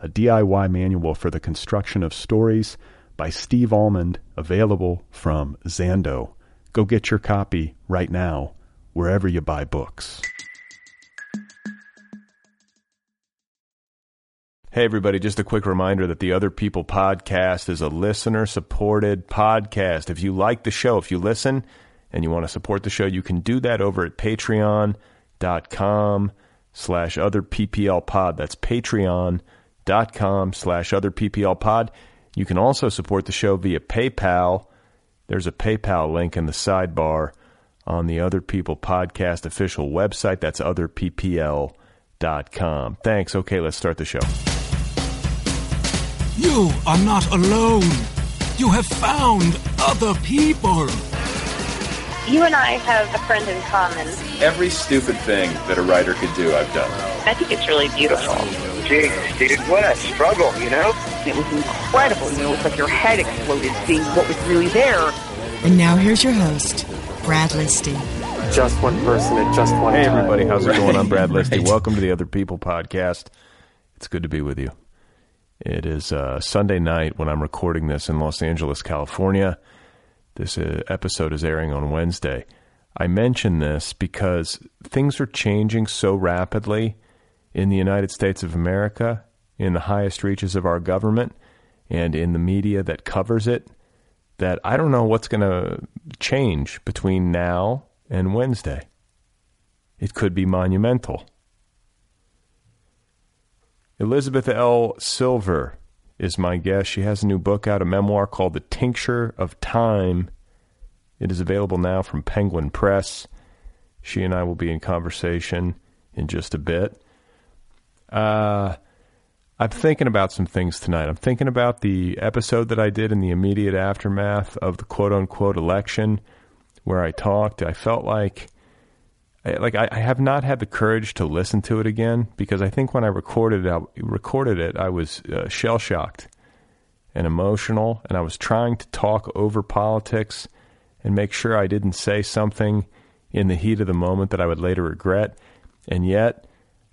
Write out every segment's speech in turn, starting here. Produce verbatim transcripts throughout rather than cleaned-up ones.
a D I Y manual for the construction of stories by Steve Almond, available from Zando. Go get your copy right now, wherever you buy books. Hey everybody, just a quick reminder that the Other People podcast is a listener-supported podcast. If you like the show, if you listen and you want to support the show, you can do that over at patreon.com slash other PPL pod. That's Patreon. dot com slash other PPL pod. You can also support the show via PayPal. There's a PayPal link in the sidebar on the Other People Podcast official website. That's other p p l dot com. Thanks. Okay, let's start the show. You are not alone. You have found other people. You and I have a friend in common. Every stupid thing that a writer could do, I've done. I think it's really beautiful. Gee, dude, what a struggle, you know? It was incredible. You know, it was like your head exploded seeing what was really there. And now here's your host, Brad Listy. Just one person at just one hey, time. Hey, everybody. How's right. it going? I'm Brad Listy. Right. Welcome to the Other People Podcast. It's good to be with you. It is uh, Sunday night when I'm recording this in Los Angeles, California. This episode is airing on Wednesday. I mention this because things are changing so rapidly in the United States of America, in the highest reaches of our government, and in the media that covers it, that I don't know what's going to change between now and Wednesday. It could be monumental. Elizabeth L. Silver is my guest. She has a new book out, a memoir called The Tincture of Time. It is available now from Penguin Press. She and I will be in conversation in just a bit. Uh, I'm thinking about some things tonight. I'm thinking about the episode that I did in the immediate aftermath of the quote-unquote election where I talked. I felt like, like I, I have not had the courage to listen to it again because I think when I recorded it, I, recorded it, I was uh, shell-shocked and emotional, and I was trying to talk over politics and make sure I didn't say something in the heat of the moment that I would later regret, and yet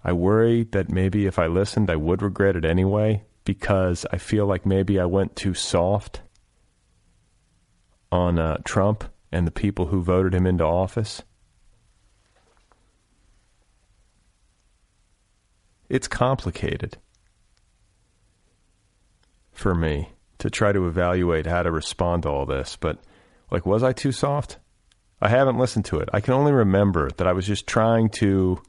I worry that maybe if I listened, I would regret it anyway, because I feel like maybe I went too soft on uh, Trump and the people who voted him into office. It's complicated for me to try to evaluate how to respond to all this, but like, was I too soft? I haven't listened to it. I can only remember that I was just trying to...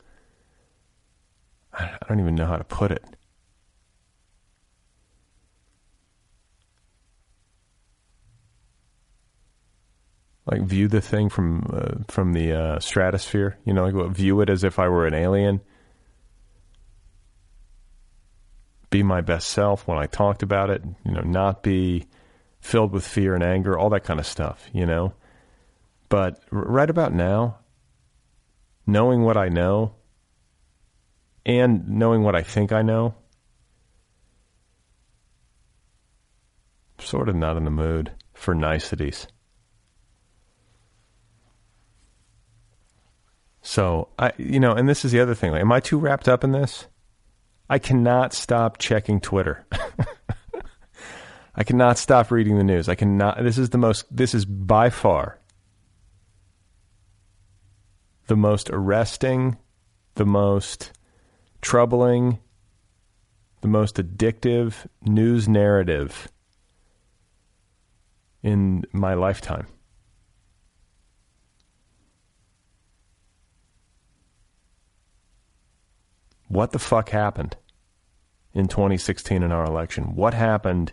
I don't even know how to put it. Like view the thing from uh, from the uh, stratosphere, you know, like view it as if I were an alien. Be my best self when I talked about it, you know, not be filled with fear and anger, all that kind of stuff, you know. But right about now, knowing what I know, and knowing what I think I know, I'm sort of not in the mood for niceties. So, I, you know, and this is the other thing. Like, am I too wrapped up in this? I cannot stop checking Twitter. I cannot stop reading the news. I cannot, this is the most, this is by far the most arresting, the most troubling, the most addictive news narrative in my lifetime. What the fuck happened in twenty sixteen in our election? What happened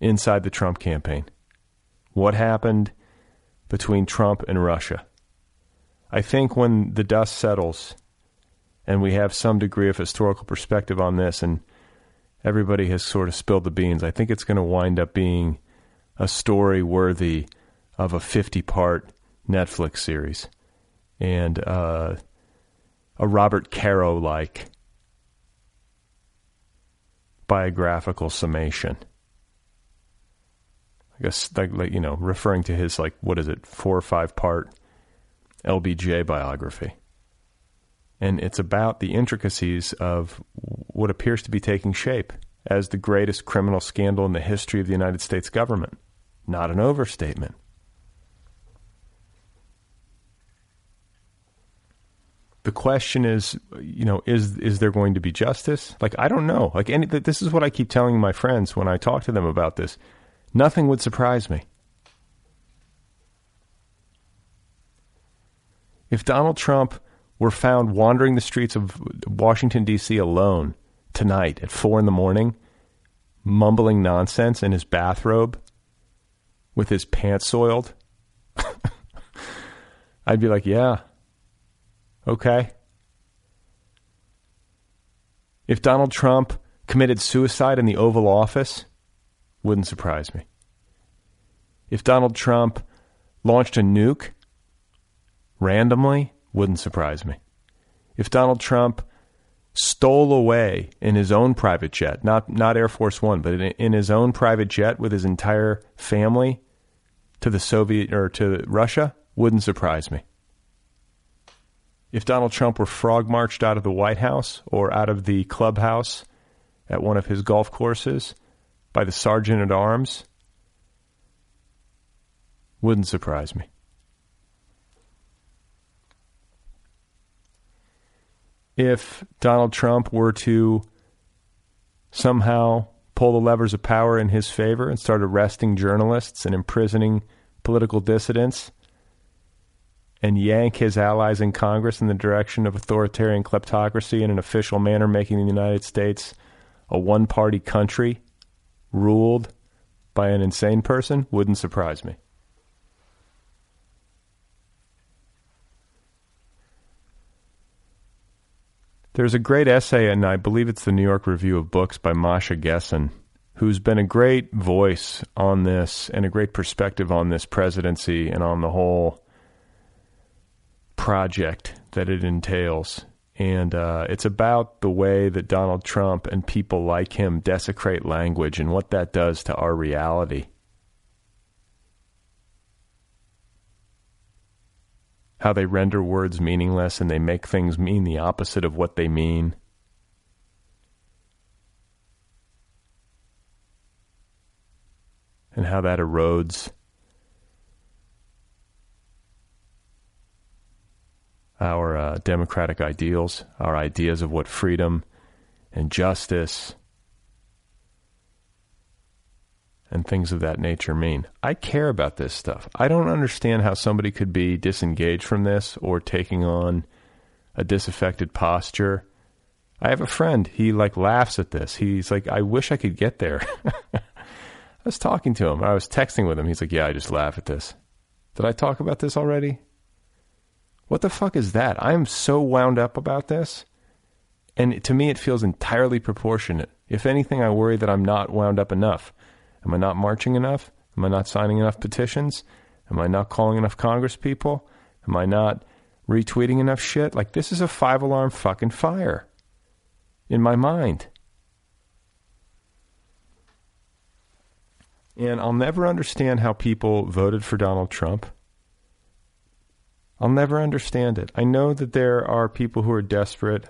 inside the Trump campaign? What happened between Trump and Russia? I think when the dust settles and we have some degree of historical perspective on this, and everybody has sort of spilled the beans, I think it's going to wind up being a story worthy of a fifty-part Netflix series, and uh, a Robert Caro-like biographical summation. I guess, like, like, you know, referring to his, like, what is it, four or five part L B J biography. And it's about the intricacies of what appears to be taking shape as the greatest criminal scandal in the history of the United States government. Not an overstatement. The question is, you know, is is there going to be justice? Like, I don't know. Like, any, this is what I keep telling my friends when I talk to them about this. Nothing would surprise me. If Donald Trump were found wandering the streets of Washington, D C alone tonight at four in the morning, mumbling nonsense in his bathrobe with his pants soiled, I'd be like, yeah. Okay. If Donald Trump committed suicide in the Oval Office, wouldn't surprise me. If Donald Trump launched a nuke randomly, wouldn't surprise me. If Donald Trump stole away in his own private jet, not not Air Force One, but in, in his own private jet with his entire family to the Soviet or to Russia, wouldn't surprise me. If Donald Trump were frog marched out of the White House or out of the clubhouse at one of his golf courses by the sergeant at arms, wouldn't surprise me. If Donald Trump were to somehow pull the levers of power in his favor and start arresting journalists and imprisoning political dissidents, and yank his allies in Congress in the direction of authoritarian kleptocracy in an official manner, making the United States a one-party country ruled by an insane person, wouldn't surprise me. There's a great essay, and I believe it's the New York Review of Books by Masha Gessen, who's been a great voice on this and a great perspective on this presidency and on the whole project that it entails. And uh, it's about the way that Donald Trump and people like him desecrate language and what that does to our reality. How they render words meaningless and they make things mean the opposite of what they mean. And how that erodes our uh, democratic ideals, our ideas of what freedom and justice and things of that nature mean. I care about this stuff. I don't understand how somebody could be disengaged from this or taking on a disaffected posture. I have a friend, he like laughs at this. He's like, I wish I could get there. I was talking to him. I was texting with him. He's like, yeah, I just laugh at this. Did I talk about this already? What the fuck is that? I am so wound up about this. And to me, it feels entirely proportionate. If anything, I worry that I'm not wound up enough. Am I not marching enough? Am I not signing enough petitions? Am I not calling enough Congress people? Am I not retweeting enough shit? Like, this is a five-alarm fucking fire in my mind. And I'll never understand how people voted for Donald Trump. I'll never understand it. I know that there are people who are desperate.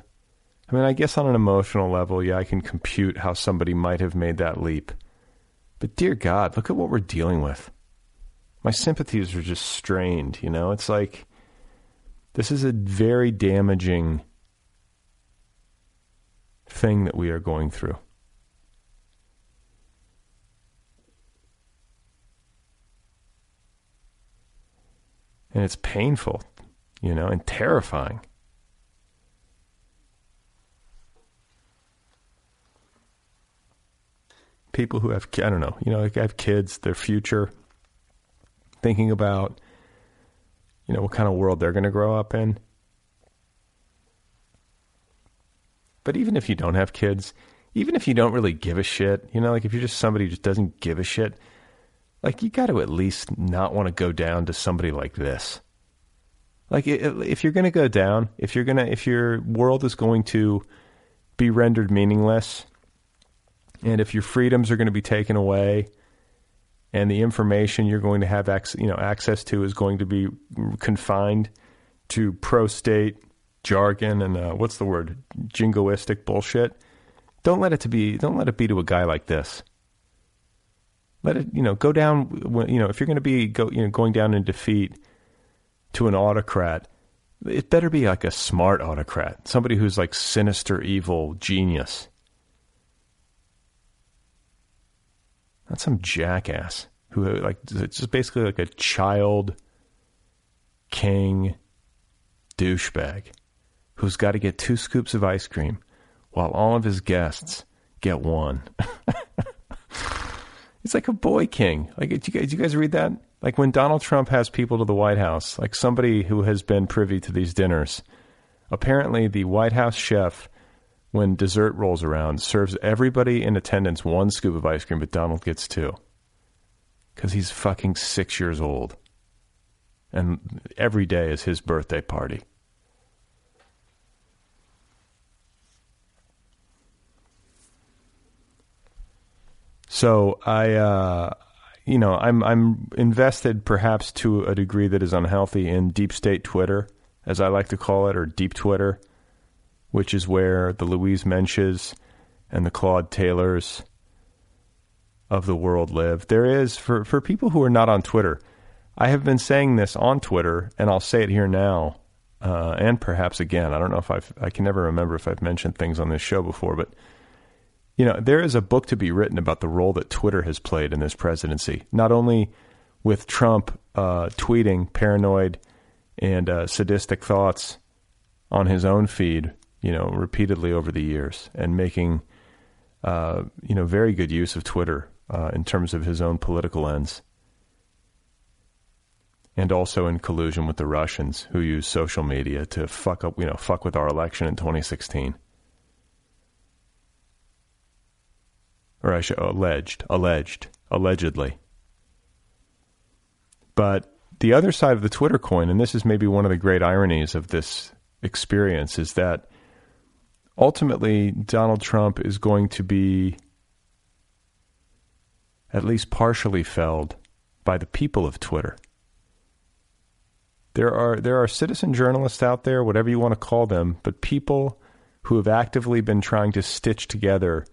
I mean, I guess on an emotional level, yeah, I can compute how somebody might have made that leap. But dear God, look at what we're dealing with. My sympathies are just strained, you know? It's like, this is a very damaging thing that we are going through. and it's painful, you know, and terrifying. People who have, I don't know, you know, have kids, their future, thinking about, you know, what kind of world they're going to grow up in. But even if you don't have kids, even if you don't really give a shit, you know, like if you're just somebody who just doesn't give a shit, like you got to at least not want to go down to somebody like this. Like if you're going to go down, if you're going to, if your world is going to be rendered meaningless, and if your freedoms are going to be taken away, and the information you're going to have access, you know, access to is going to be confined to pro-state jargon and uh, what's the word, jingoistic bullshit. Don't let it to be. Don't let it be to a guy like this. Let it, you know, go down. You know, if you're going to be go, you know, going down in defeat to an autocrat, it better be like a smart autocrat, somebody who's like sinister, evil, genius. Not some jackass who, like, it's just basically like a child king douchebag who's got to get two scoops of ice cream while all of his guests get one. It's like a boy king. Like, did you guys, did you guys read that? Like when Donald Trump has people to the White House, like somebody who has been privy to these dinners, apparently the White House chef, when dessert rolls around, serves everybody in attendance one scoop of ice cream, but Donald gets two. Because he's fucking six years old. And every day is his birthday party. So I, uh, you know, I'm I'm invested perhaps to a degree that is unhealthy in deep state Twitter, as I like to call it, or deep Twitter, which is where the Louise Mensches and the Claude Taylors of the world live. There is, for, for people who are not on Twitter, I have been saying this on Twitter, and I'll say it here now, uh, and perhaps again. I don't know if I've, I can never remember if I've mentioned things on this show before, but, you know, there is a book to be written about the role that Twitter has played in this presidency, not only with Trump uh, tweeting paranoid and uh, sadistic thoughts on his own feed, you know, repeatedly over the years, and making, uh, you know, very good use of Twitter uh, in terms of his own political ends. And also in collusion with the Russians, who use social media to fuck up, you know, fuck with our election in twenty sixteen. Or I should, alleged, alleged, allegedly. But the other side of the Twitter coin, and this is maybe one of the great ironies of this experience, is that ultimately Donald Trump is going to be at least partially felled by the people of Twitter. There are there are citizen journalists out there, whatever you want to call them, but people who have actively been trying to stitch together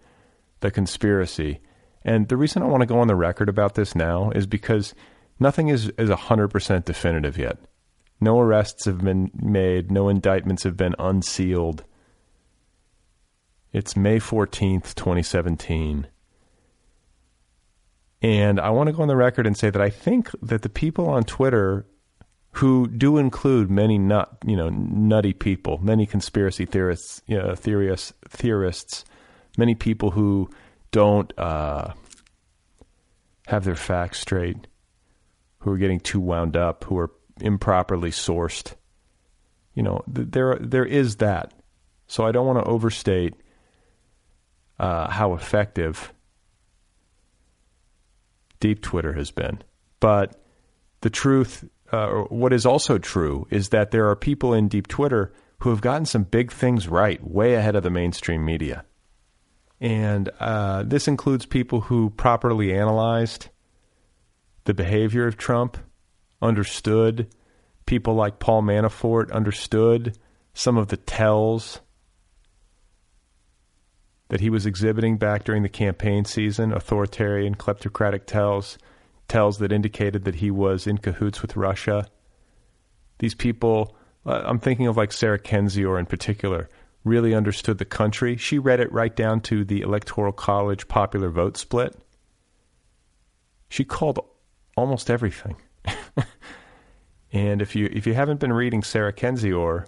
the conspiracy. And the reason I want to go on the record about this now is because nothing is, is one hundred percent definitive yet. No arrests have been made. No indictments have been unsealed. It's May fourteenth, twenty seventeen. And I want to go on the record and say that I think that the people on Twitter, who do include many nut, you know, nutty people, many conspiracy theorists, you know, theorists, theorists, many people who don't uh, have their facts straight, who are getting too wound up, who are improperly sourced, you know, th- there, there is that. So I don't want to overstate uh, how effective deep Twitter has been. But the truth, uh, or what is also true, is that there are people in deep Twitter who have gotten some big things right, way ahead of the mainstream media. And uh, this includes people who properly analyzed the behavior of Trump, understood people like Paul Manafort, understood some of the tells that he was exhibiting back during the campaign season, authoritarian, kleptocratic tells, tells that indicated that he was in cahoots with Russia. These people, uh, I'm thinking of like Sarah Kendzior in particular, really understood the country. She read it right down to the Electoral College popular vote split. She called almost everything. And if you if you haven't been reading Sarah Kendzior,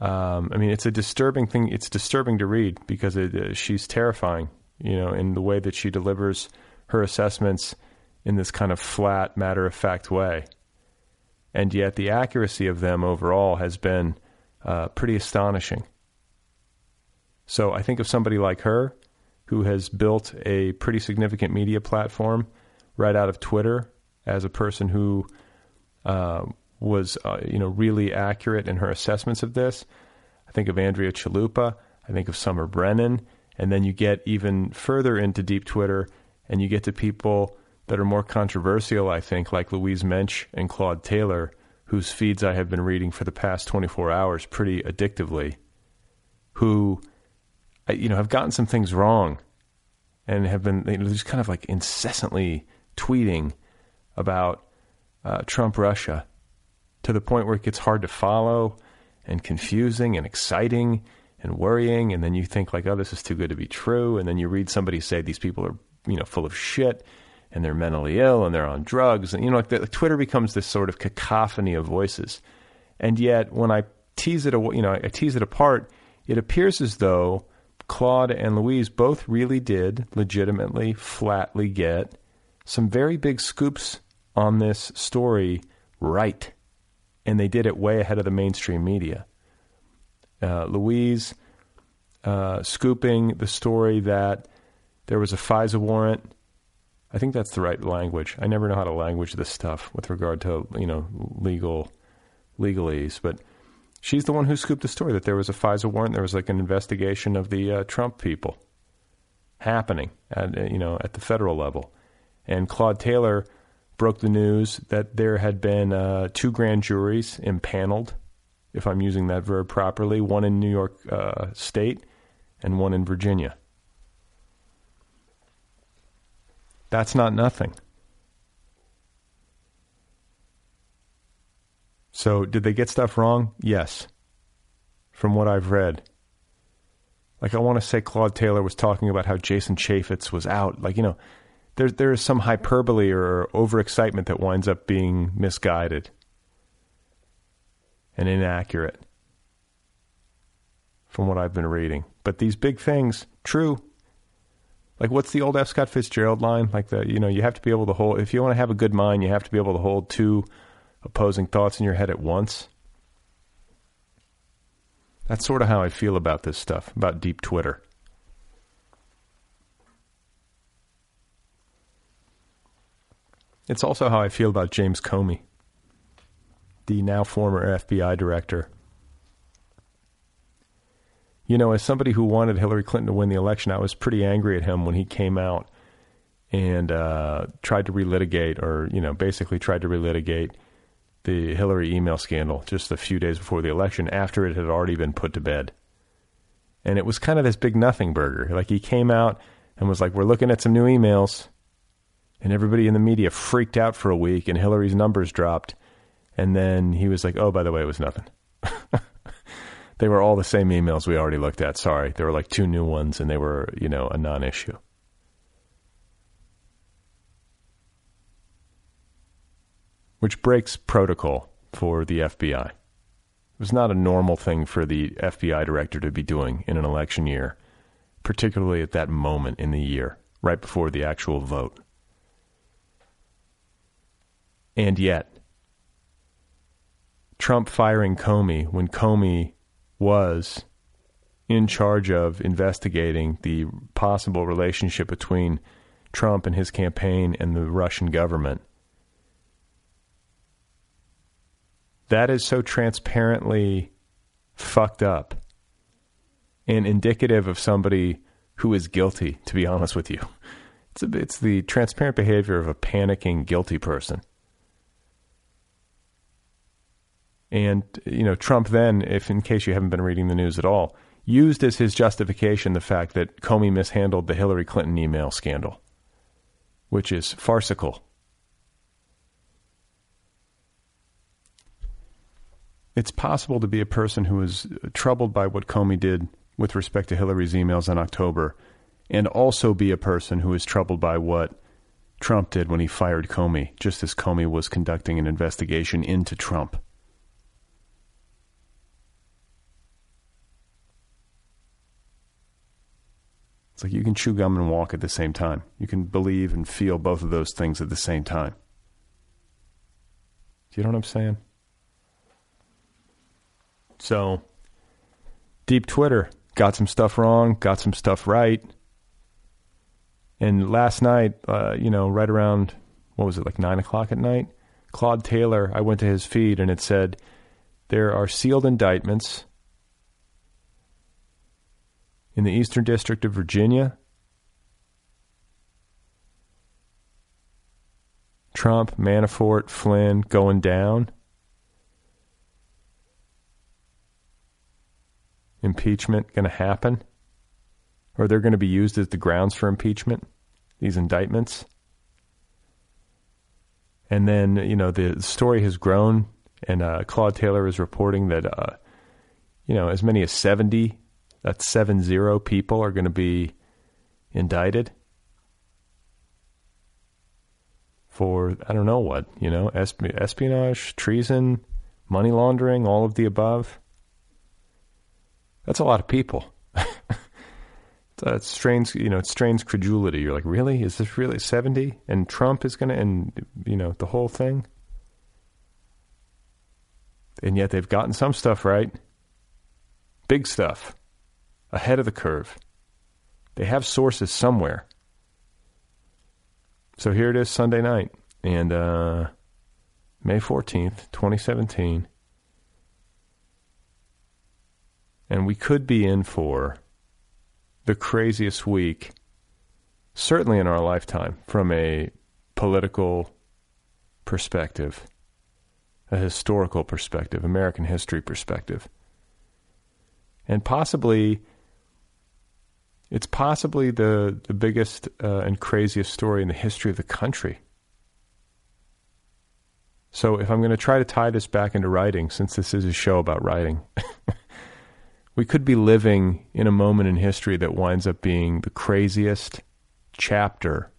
um, I mean, it's a disturbing thing. It's disturbing to read because it, uh, she's terrifying, you know, in the way that she delivers her assessments in this kind of flat, matter-of-fact way. And yet the accuracy of them overall has been uh, pretty astonishing. So I think of somebody like her who has built a pretty significant media platform right out of Twitter as a person who uh, was, uh, you know, really accurate in her assessments of this. I think of Andrea Chalupa. I think of Summer Brennan. And then you get even further into deep Twitter and you get to people that are more controversial, I think, like Louise Mensch and Claude Taylor, whose feeds I have been reading for the past twenty-four hours pretty addictively, who, you know, have gotten some things wrong and have been, you know, just kind of like incessantly tweeting about uh, Trump Russia to the point where it gets hard to follow and confusing and exciting and worrying. And then you think like, oh, this is too good to be true. And then you read somebody say these people are, you know, full of shit and they're mentally ill and they're on drugs. And, you know, like, the, like Twitter becomes this sort of cacophony of voices. And yet when I tease it, you know, I tease it apart, it appears as though Claude and Louise both really did legitimately, flatly get some very big scoops on this story right. And they did it way ahead of the mainstream media. Uh, Louise uh, scooping the story that there was a FISA warrant. I think that's the right language. I never know how to language this stuff with regard to, you know, legal legalese, but she's the one who scooped the story that there was a FISA warrant. There was like an investigation of the uh, Trump people happening at, you know, at the federal level. And Claude Taylor broke the news that there had been uh, two grand juries impaneled, if I'm using that verb properly, one in New York uh, State and one in Virginia. That's not nothing. So did they get stuff wrong? Yes. From what I've read. Like, I want to say Claude Taylor was talking about how Jason Chaffetz was out. Like, you know, there, there is some hyperbole or overexcitement that winds up being misguided and inaccurate from what I've been reading. But these big things, true. Like, what's the old F. Scott Fitzgerald line? Like, the, you know, you have to be able to hold, if you want to have a good mind, you have to be able to hold two opposing thoughts in your head at once. That's sort of how I feel about this stuff, about deep Twitter. It's also how I feel about James Comey, the now former F B I director. You know, as somebody who wanted Hillary Clinton to win the election, I was pretty angry at him when he came out and uh, tried to relitigate, or, you know, basically tried to relitigate the Hillary email scandal just a few days before the election, after it had already been put to bed. And it was kind of this big nothing burger. Like, he came out and was like, we're looking at some new emails, and everybody in the media freaked out for a week and Hillary's numbers dropped. And then he was like, oh, by the way, it was nothing. They were all the same emails we already looked at. Sorry. There were like two new ones and they were, you know, a non-issue. Which breaks protocol for the F B I. It was not a normal thing for the F B I director to be doing in an election year, particularly at that moment in the year, right before the actual vote. And yet, Trump firing Comey when Comey was in charge of investigating the possible relationship between Trump and his campaign and the Russian government. That is so transparently fucked up and indicative of somebody who is guilty, to be honest with you. It's a, it's the transparent behavior of a panicking, guilty person. And, you know, Trump then, if in case you haven't been reading the news at all, used as his justification the fact that Comey mishandled the Hillary Clinton email scandal, which is farcical. It's possible to be a person who is troubled by what Comey did with respect to Hillary's emails in October and also be a person who is troubled by what Trump did when he fired Comey, just as Comey was conducting an investigation into Trump. It's like you can chew gum and walk at the same time. You can believe and feel both of those things at the same time. Do you know what I'm saying? So, deep Twitter. Got some stuff wrong, got some stuff right. And last night, uh, you know, right around, what was it, like nine o'clock at night? Claude Taylor, I went to his feed and it said, there are sealed indictments in the Eastern District of Virginia. Trump, Manafort, Flynn going down. Impeachment going to happen? Or they're going to be used as the grounds for impeachment, these indictments. And then, you know, the story has grown, and uh, Claude Taylor is reporting that, uh, you know, as many as seventy, that's seven zero people are going to be indicted for, I don't know what, you know, esp- espionage, treason, money laundering, all of the above. That's a lot of people. Uh, it strains, you know, it strains credulity. You're like, really? Is this really seventy? And Trump is going to, and, you know, the whole thing. And yet they've gotten some stuff right. Big stuff. Ahead of the curve. They have sources somewhere. So here it is Sunday night. And uh, May fourteenth, twenty seventeen. And we could be in for the craziest week, certainly in our lifetime, from a political perspective, a historical perspective, American history perspective. And possibly, it's possibly the, the biggest uh, and craziest story in the history of the country. So if I'm going to try to tie this back into writing, since this is a show about writing... We could be living in a moment in history that winds up being the craziest chapter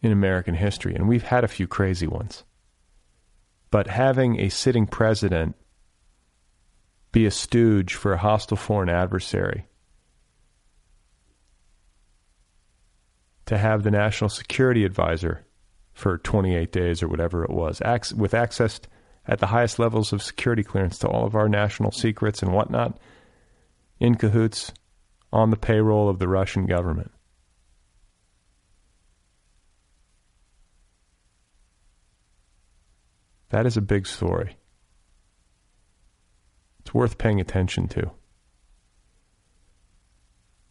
in American history. And we've had a few crazy ones. But having a sitting president be a stooge for a hostile foreign adversary, to have the National Security Advisor for twenty-eight days or whatever it was, ac- with access to at the highest levels of security clearance to all of our national secrets and whatnot, in cahoots, on the payroll of the Russian government. That is a big story. It's worth paying attention to.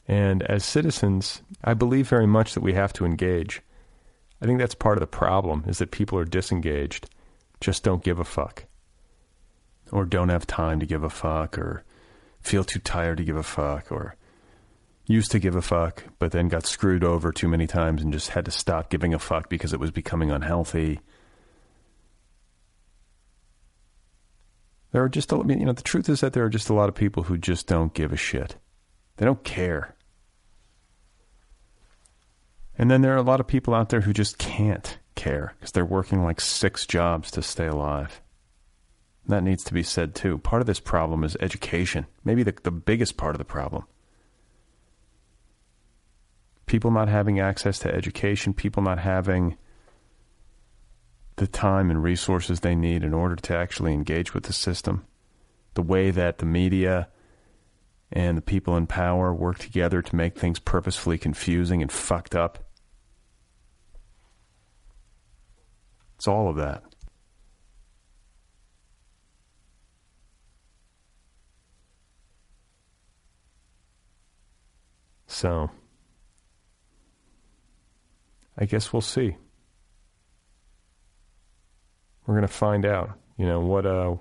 And as citizens, I believe very much that we have to engage. I think that's part of the problem, is that people are disengaged. Just don't give a fuck, or don't have time to give a fuck, or feel too tired to give a fuck, or used to give a fuck, but then got screwed over too many times and just had to stop giving a fuck because it was becoming unhealthy. There are just, a, I mean, you know, the truth is that there are just a lot of people who just don't give a shit. They don't care. And then there are a lot of people out there who just can't care because they're working like six jobs to stay alive. And that needs to be said too. Part of this problem is education. Maybe the, the biggest part of the problem. People not having access to education, people not having the time and resources they need in order to actually engage with the system. The way that the media and the people in power work together to make things purposefully confusing and fucked up. It's all of that. So, I guess we'll see. We're going to find out, you know, what, uh,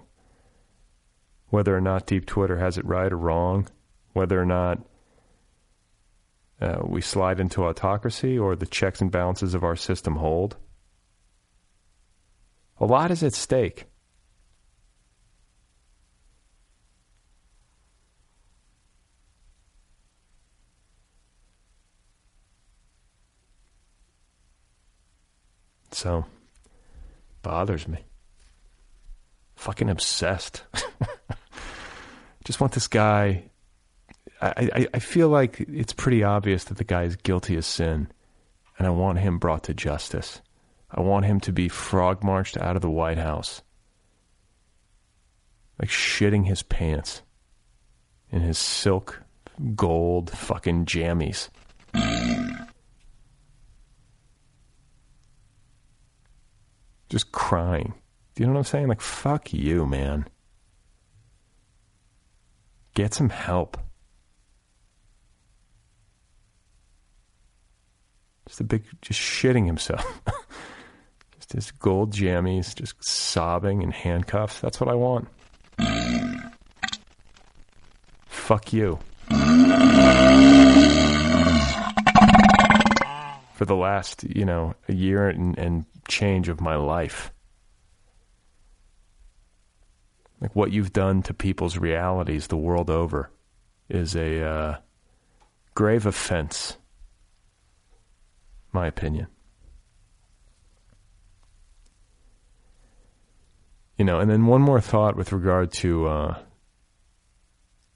whether or not Deep Twitter has it right or wrong, whether or not uh, we slide into autocracy or the checks and balances of our system hold. A lot is at stake. So, bothers me. Fucking obsessed. Just want this guy. I, I, I feel like it's pretty obvious that the guy is guilty as sin, and I want him brought to justice. I want him to be frog marched out of the White House, like shitting his pants in his silk gold fucking jammies. Just crying. Do you know what I'm saying? Like, fuck you, man. Get some help. Just a big, just shitting himself. Just his gold jammies, just sobbing in handcuffs. That's what I want. Fuck you. For the last, you know, a year and, and change of my life. Like, what you've done to people's realities the world over is a uh, grave offense. My opinion. You know, and then one more thought with regard to uh,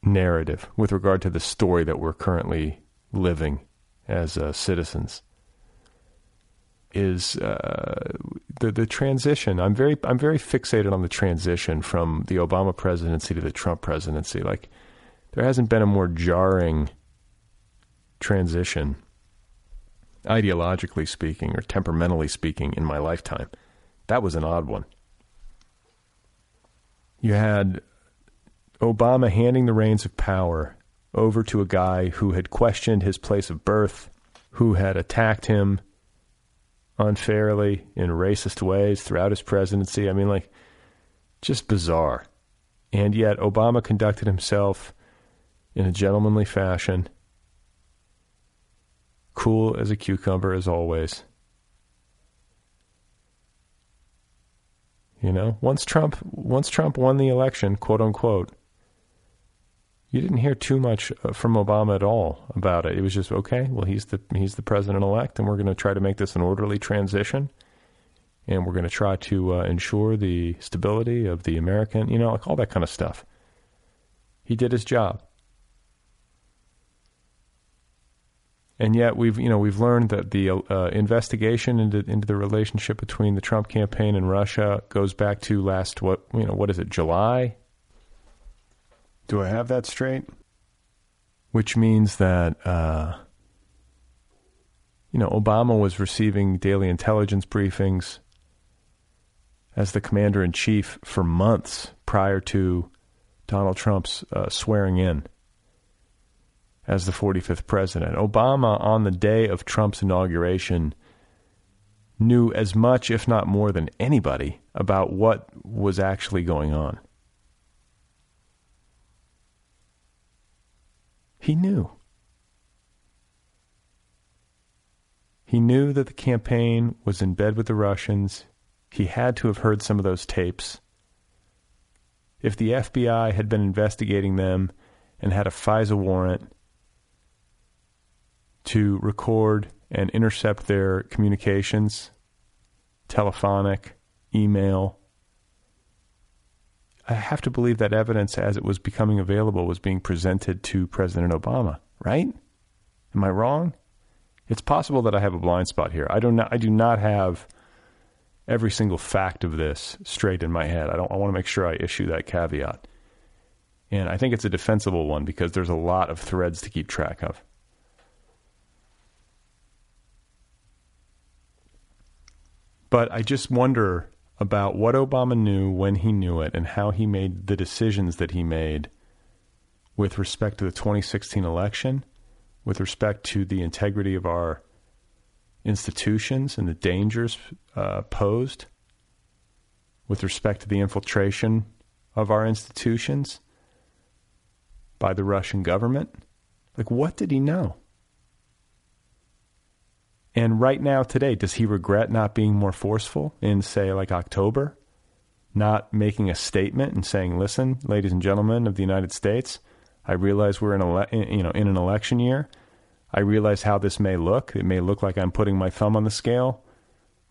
narrative, with regard to the story that we're currently living as uh, citizens, is uh, the the transition. I'm very I'm very fixated on the transition from the Obama presidency to the Trump presidency. Like, there hasn't been a more jarring transition, ideologically speaking or temperamentally speaking, in my lifetime. That was an odd one. You had Obama handing the reins of power over to a guy who had questioned his place of birth, who had attacked him unfairly in racist ways throughout his presidency. I mean, like, just bizarre. And yet Obama conducted himself in a gentlemanly fashion, cool as a cucumber as always. You know, once Trump, once Trump won the election, quote unquote, you didn't hear too much from Obama at all about it. It was just, okay, well, he's the, he's the president-elect, and we're going to try to make this an orderly transition, and we're going to try to uh, ensure the stability of the American, you know, like all that kind of stuff. He did his job. And yet we've, you know, we've learned that the uh, investigation into into the relationship between the Trump campaign and Russia goes back to last, what, you know, what is it, July? Do I have that straight? Which means that, uh, you know, Obama was receiving daily intelligence briefings as the commander in chief for months prior to Donald Trump's uh, swearing in as the forty-fifth president. Obama, on the day of Trump's inauguration, knew as much, if not more than anybody, about what was actually going on. He knew. He knew that the campaign was in bed with the Russians. He had to have heard some of those tapes. If the F B I had been investigating them and had a FISA warrant to record and intercept their communications, telephonic, email, I have to believe that evidence as it was becoming available was being presented to President Obama, right? Am I wrong? It's possible that I have a blind spot here. I do not, I do not have every single fact of this straight in my head. I don't, I want to make sure I issue that caveat. And I think it's a defensible one because there's a lot of threads to keep track of. But I just wonder about what Obama knew when he knew it and how he made the decisions that he made with respect to the twenty sixteen election, with respect to the integrity of our institutions and the dangers uh, posed, with respect to the infiltration of our institutions by the Russian government. Like, what did he know? And right now, today, does he regret not being more forceful in, say, like October, not making a statement and saying, listen, ladies and gentlemen of the United States, I realize we're in, ele- in, you know, in an election year. I realize how this may look. It may look like I'm putting my thumb on the scale.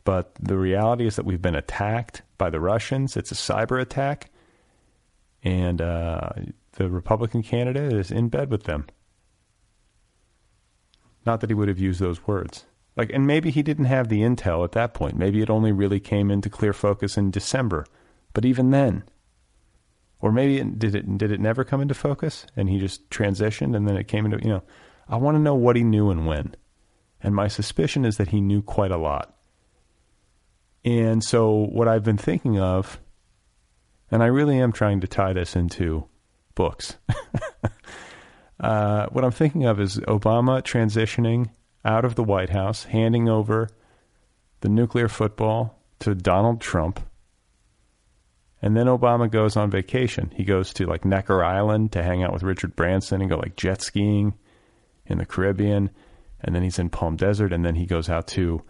But the reality is that we've been attacked by the Russians. It's a cyber attack. And uh, the Republican candidate is in bed with them. Not that he would have used those words. Like, and maybe he didn't have the intel at that point. Maybe it only really came into clear focus in December. But even then, or maybe it, did it did it never come into focus? And he just transitioned, and then it came into, you know, I want to know what he knew and when. And my suspicion is that he knew quite a lot. And so what I've been thinking of, and I really am trying to tie this into books. uh, what I'm thinking of is Obama transitioning out of the White House, handing over the nuclear football to Donald Trump. And then Obama goes on vacation. He goes to like Necker Island to hang out with Richard Branson and go like jet skiing in the Caribbean. And then he's in Palm Desert. And then he goes out to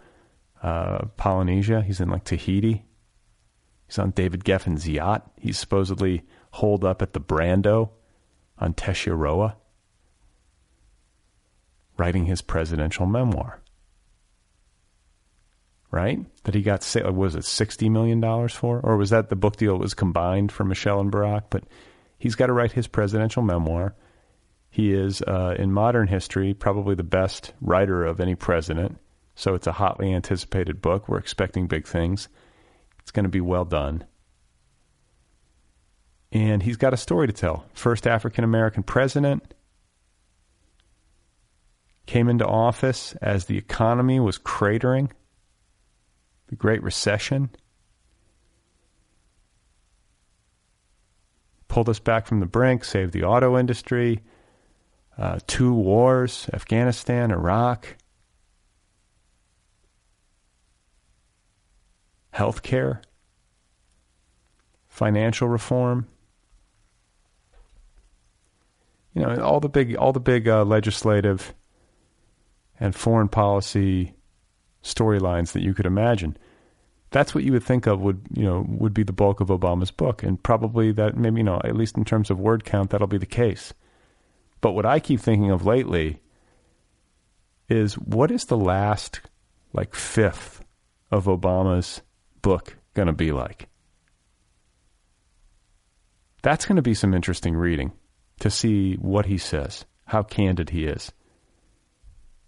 uh, Polynesia. He's in like Tahiti. He's on David Geffen's yacht. He's supposedly holed up at the Brando on Teshiroa, writing his presidential memoir. Right? That he got, what was it, sixty million dollars for? Or was that the book deal that was combined for Michelle and Barack? But he's got to write his presidential memoir. He is, uh, in modern history, probably the best writer of any president. So it's a hotly anticipated book. We're expecting big things. It's going to be well done. And he's got a story to tell. First African-American president. Came into office as the economy was cratering. The Great Recession pulled us back from the brink, saved the auto industry, uh, two wars, Afghanistan, Iraq, healthcare, financial reform. You know, all the big, all the big uh, legislative and foreign policy storylines that you could imagine. That's what you would think of would, you know, would be the bulk of Obama's book. And probably that, maybe, you know, at least in terms of word count, that'll be the case. But what I keep thinking of lately is what is the last like fifth of Obama's book going to be like? That's going to be some interesting reading to see what he says, how candid he is,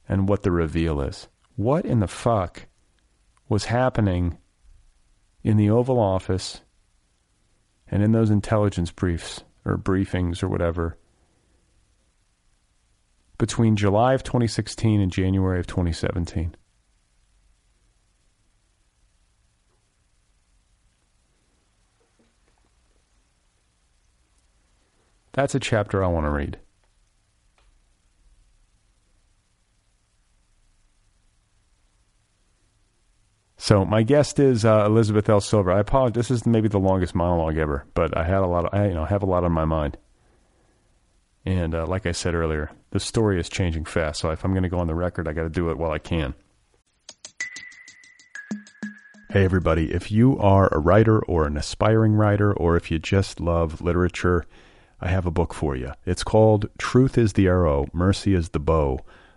and what the reveal is. What in the fuck was happening in the Oval Office and in those intelligence briefs or briefings or whatever between July of twenty sixteen and January of twenty seventeen? That's a chapter I want to read. So my guest is uh, Elizabeth L. Silver. I apologize. This is maybe the longest monologue ever, but I had a lot. Of, I you know have a lot on my mind, and uh, like I said earlier, the story is changing fast. So if I'm going to go on the record, I got to do it while I can. Hey everybody! If you are a writer or an aspiring writer, or if you just love literature, I have a book for you. It's called "Truth Is the Arrow, Mercy Is the Bow."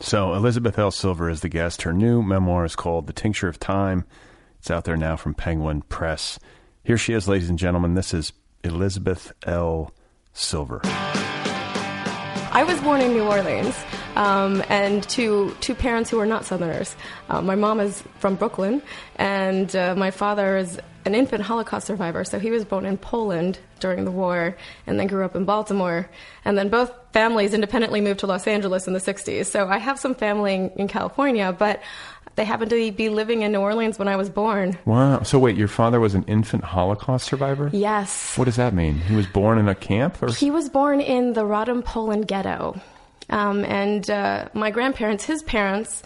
So Elizabeth L. Silver is the guest. Her new memoir is called The Tincture of Time. It's out there now from Penguin Press. Here she is, ladies and gentlemen. This is Elizabeth L. Silver. I was born in New Orleans. um, and to two parents who are not Southerners. Uh, my mom is from Brooklyn, and uh, my father is an infant Holocaust survivor, so he was born in Poland during the war and then grew up in Baltimore. And then both families independently moved to Los Angeles in the sixties. So I have some family in California, but they happened to be living in New Orleans when I was born. Wow. So wait, your father was an infant Holocaust survivor? Yes. What does that mean? He was born in a camp? Or? He was born in the Radom, Poland ghetto. Um, and uh, my grandparents, his parents,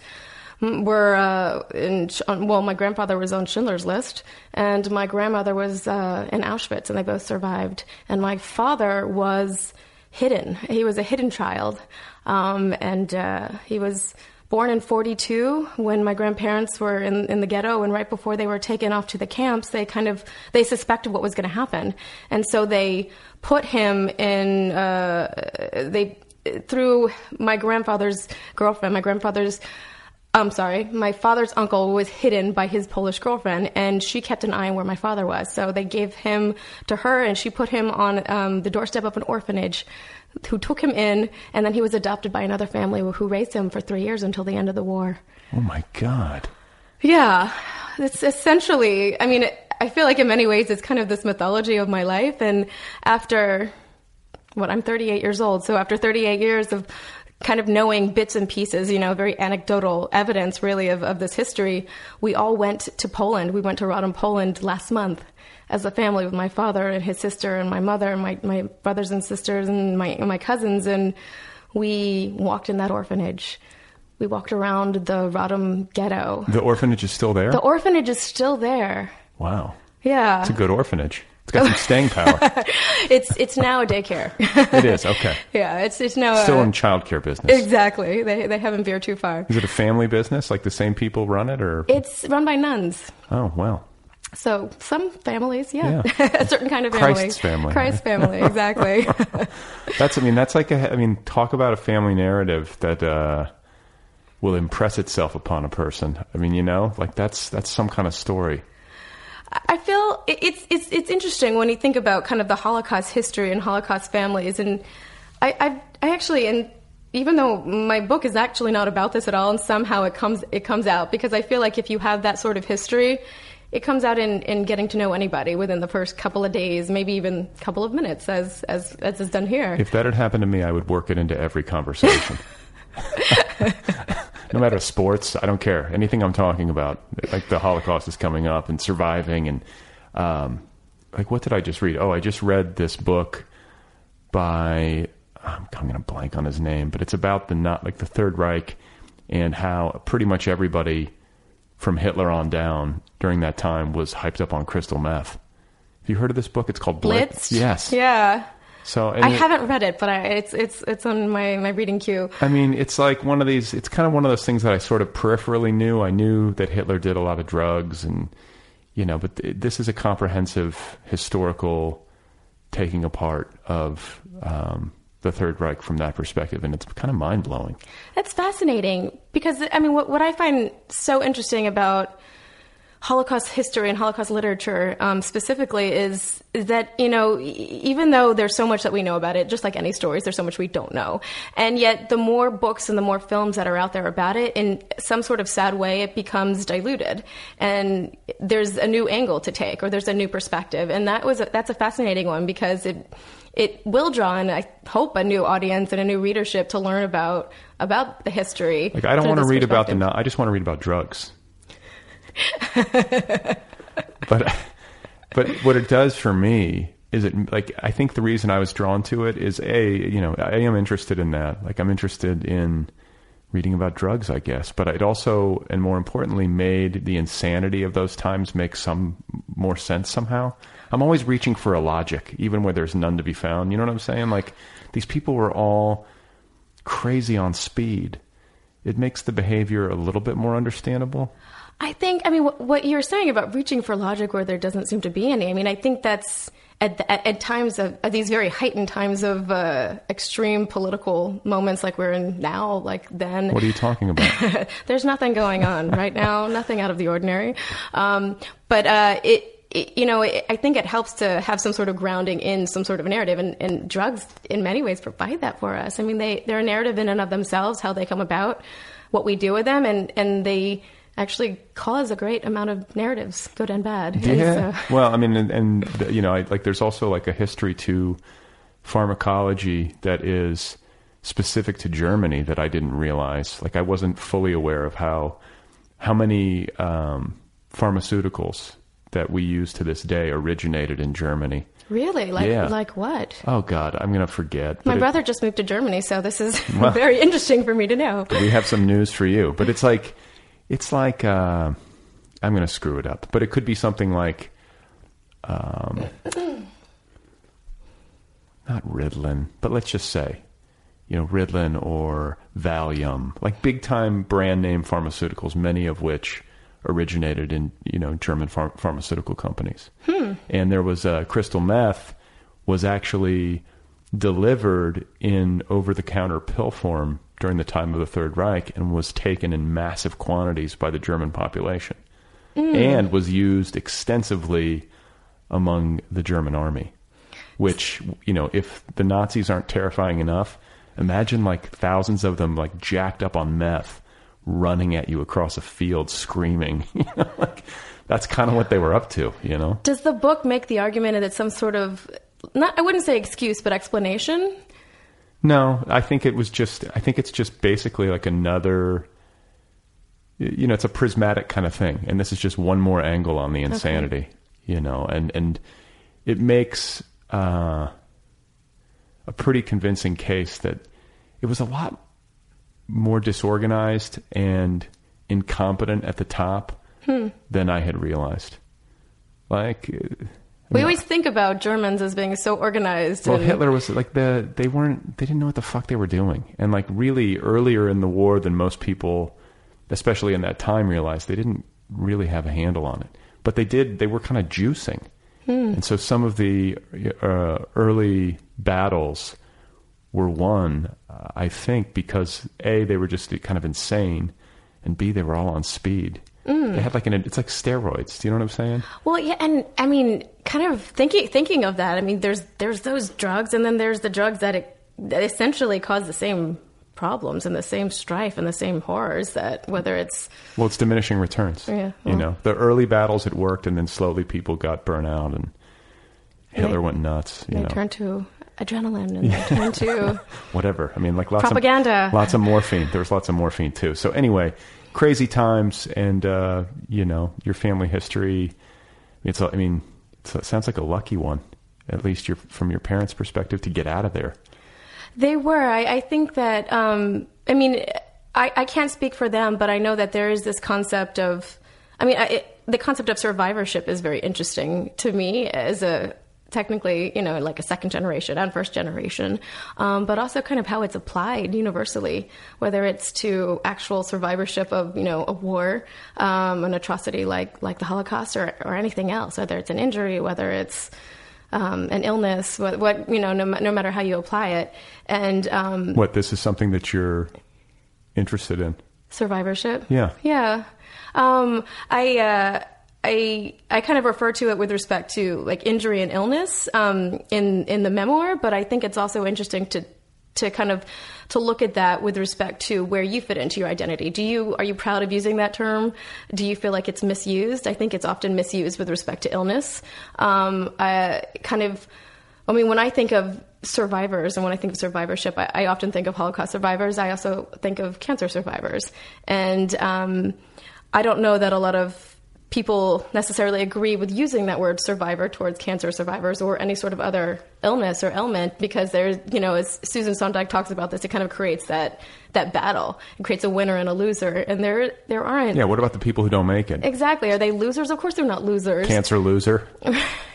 were uh, in... Well, my grandfather was on Schindler's List, and my grandmother was uh, in Auschwitz, and they both survived. And my father was hidden. He was a hidden child. Um, and uh, he was... born in forty-two, when my grandparents were in, in the ghetto, and right before they were taken off to the camps, they kind of, they suspected what was going to happen. And so they put him in, uh, they, through my grandfather's girlfriend, my grandfather's, I'm sorry, my father's uncle was hidden by his Polish girlfriend, and she kept an eye on where my father was. So they gave him to her, and she put him on um, the doorstep of an orphanage, who took him in, and then he was adopted by another family who raised him for three years until the end of the war. Oh, my God. Yeah. It's essentially, I mean, I feel like in many ways it's kind of this mythology of my life. And after, what, I'm thirty-eight years old, so after thirty-eight years of kind of knowing bits and pieces, you know, very anecdotal evidence, really, of, of this history, we all went to Poland. We went to Radom, Poland last month, as a family with my father and his sister and my mother and my, my brothers and sisters and my my cousins. And we walked in that orphanage. We walked around the Radom ghetto. The orphanage is still there? The orphanage is still there. Wow. Yeah. It's a good orphanage. It's got some staying power. it's it's now a daycare. It is, okay. Yeah, it's it's now still a, in childcare business. Exactly. They they haven't veered too far. Is it a family business? Like the same people run it, or it's run by nuns. Oh, wow. So some families, yeah, yeah. A certain kind of family. Christ's family. Christ's family, exactly. that's, I mean, that's like, a, I mean, talk about a family narrative that uh, will impress itself upon a person. I mean, you know, like that's that's some kind of story. I feel it's it's it's interesting when you think about kind of the Holocaust history and Holocaust families, and I I, I actually and. Even though my book is actually not about this at all, and somehow it comes it comes out, because I feel like if you have that sort of history, it comes out in, in getting to know anybody within the first couple of days, maybe even couple of minutes, as as as is done here. If that had happened to me, I would work it into every conversation. No matter sports, I don't care. Anything I'm talking about, like the Holocaust is coming up and surviving, and um, like what did I just read? Oh, I just read this book by. I'm going to blank on his name, but it's about the not like the Third Reich and how pretty much everybody from Hitler on down during that time was hyped up on crystal meth. Have you heard of this book? It's called Blitz. Blitz? Yes. Yeah. So I it, haven't read it, but I, it's, it's, it's on my, my reading queue. I mean, it's like one of these, it's kind of one of those things that I sort of peripherally knew. I knew that Hitler did a lot of drugs and, you know, but th- this is a comprehensive historical taking apart of, um, the Third Reich from that perspective, and it's kind of mind-blowing. That's fascinating, because, I mean, what, what I find so interesting about Holocaust history and Holocaust literature um, specifically is, is that, you know, even though there's so much that we know about it, just like any stories, there's so much we don't know. And yet the more books and the more films that are out there about it, in some sort of sad way, it becomes diluted. And there's a new angle to take, or there's a new perspective. And that was a, that's a fascinating one, because it... It will draw in, I hope, a new audience and a new readership to learn about about the history. Like, I don't want to read about the... I just want to read about drugs. but but what it does for me is it, like, I think the reason I was drawn to it is, A, you know, I am interested in that. Like, I'm interested in reading about drugs, I guess. But it also, and more importantly, made the insanity of those times make some more sense somehow. I'm always reaching for a logic, even where there's none to be found. You know what I'm saying? Like, these people were all crazy on speed. It makes the behavior a little bit more understandable. I think, I mean, what, what you're saying about reaching for logic where there doesn't seem to be any, I mean, I think that's at, the, at, at times of at these very heightened times of uh, extreme political moments like we're in now, like then. What are you talking about? There's nothing going on right now, nothing out of the ordinary. Um, but uh, it, you know, I think it helps to have some sort of grounding in some sort of narrative, and, and drugs in many ways provide that for us. I mean, they, they're a narrative in and of themselves, how they come about, what we do with them, and, and they actually cause a great amount of narratives, good and bad. Yeah. So. Well, I mean, and, and you know, I, like there's also like a history to pharmacology that is specific to Germany that I didn't realize. Like I wasn't fully aware of how, how many um, pharmaceuticals that we use to this day originated in Germany. Really? Like, yeah. Like what? Oh God, I'm going to forget. My brother it, just moved to Germany, so this is well, very interesting for me to know. We have some news for you, but it's like, it's like, uh, I'm going to screw it up, but it could be something like, um, not Ritalin, but let's just say, you know, Ritalin or Valium, like big time brand name pharmaceuticals, many of which originated in, you know, German phar- pharmaceutical companies. Hmm. And there was a uh, crystal meth was actually delivered in over the counter pill form during the time of the Third Reich and was taken in massive quantities by the German population mm. and was used extensively among the German army, which, you know, if the Nazis aren't terrifying enough, imagine like thousands of them like jacked up on meth running at you across a field screaming. You know, like, that's kind of what they were up to, you know? Does the book make the argument that it's some sort of, not, I wouldn't say excuse, but explanation? No, I think it was just, I think it's just basically like another, you know, it's a prismatic kind of thing. And this is just one more angle on the insanity, okay. You know, and, and it makes uh, a pretty convincing case that it was a lot more disorganized and incompetent at the top hmm. than I had realized. Like, I mean, we always think about Germans as being so organized. Well, and... Hitler was like the, they weren't, they didn't know what the fuck they were doing. And like really earlier in the war than most people, especially in that time, realized they didn't really have a handle on it, but they did, they were kind of juicing. Hmm. And so some of the uh, early battles were won, uh, I think, because A, they were just kind of insane, and B, they were all on speed. Mm. They had like an, it's like steroids. Do you know what I'm saying? Well, yeah, and I mean, kind of thinking thinking of that, I mean, there's there's those drugs, and then there's the drugs that, it, that essentially cause the same problems and the same strife and the same horrors that whether it's... Well, it's diminishing returns. Yeah, well. You know, the early battles, it worked, and then slowly people got burnt out, and Hitler and they, went nuts. You they know. turned to... adrenaline and yeah. turn to whatever. I mean, like lots propaganda. Of, lots of morphine. There was lots of morphine too. So anyway, crazy times and, uh, you know, your family history. It's, I mean, it's, it sounds like a lucky one, at least your, from your parents' perspective, to get out of there. They were, I, I think that, um, I mean, I, I can't speak for them, but I know that there is this concept of, I mean, I, it, the concept of survivorship is very interesting to me as a, technically, you know, like a second generation and first generation, um, but also kind of how it's applied universally, whether it's to actual survivorship of, you know, a war, um, an atrocity like, like the Holocaust or, or anything else, whether it's an injury, whether it's um, an illness, what, what you know, no, no matter how you apply it. And um, what, this is something that you're interested in? Survivorship? Yeah. Yeah. Um, I... Uh, I, I kind of refer to it with respect to like injury and illness, um, in, in the memoir, but I think it's also interesting to, to kind of, to look at that with respect to where you fit into your identity. Do you, are you proud of using that term? Do you feel like it's misused? I think it's often misused with respect to illness. Um, I kind of, I mean, when I think of survivors and when I think of survivorship, I, I often think of Holocaust survivors. I also think of cancer survivors. And, um, I don't know that a lot of people necessarily agree with using that word survivor towards cancer survivors or any sort of other illness or ailment, because there's, you know, as Susan Sontag talks about this, it kind of creates that, that battle. It creates a winner and a loser. And there, there aren't. Yeah. What about the people who don't make it? Exactly. Are they losers? Of course they're not losers. Cancer loser.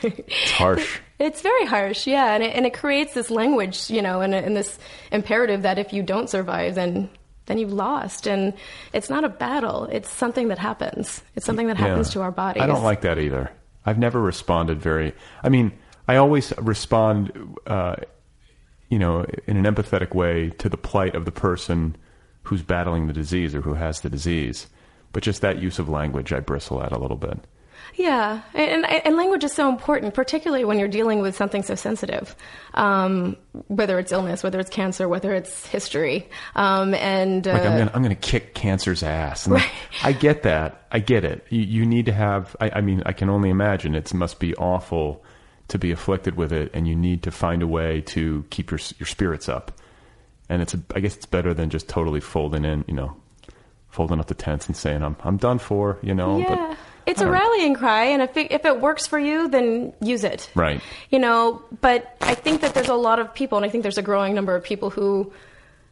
It's harsh. It's very harsh. Yeah. And it, and it creates this language, you know, and, and this imperative that if you don't survive, then then you've lost. And it's not a battle. It's something that happens. It's something that happens yeah. to our bodies. I don't like that either. I've never responded very, I mean, I always respond, uh, you know, in an empathetic way to the plight of the person who's battling the disease or who has the disease, but just that use of language, I bristle at a little bit. Yeah, and, and language is so important, particularly when you're dealing with something so sensitive, um, whether it's illness, whether it's cancer, whether it's history. Um, and uh, like I'm gonna, I'm gonna kick cancer's ass. And right. I get that. I get it. You, you need to have. I, I mean, I can only imagine it must be awful to be afflicted with it, and you need to find a way to keep your your spirits up. And it's, a, I guess, it's better than just totally folding in, you know, folding up the tents and saying I'm I'm done for, you know. Yeah. But, it's a rallying cry, and if it, if it works for you, then use it. Right. You know, but I think that there's a lot of people, and I think there's a growing number of people who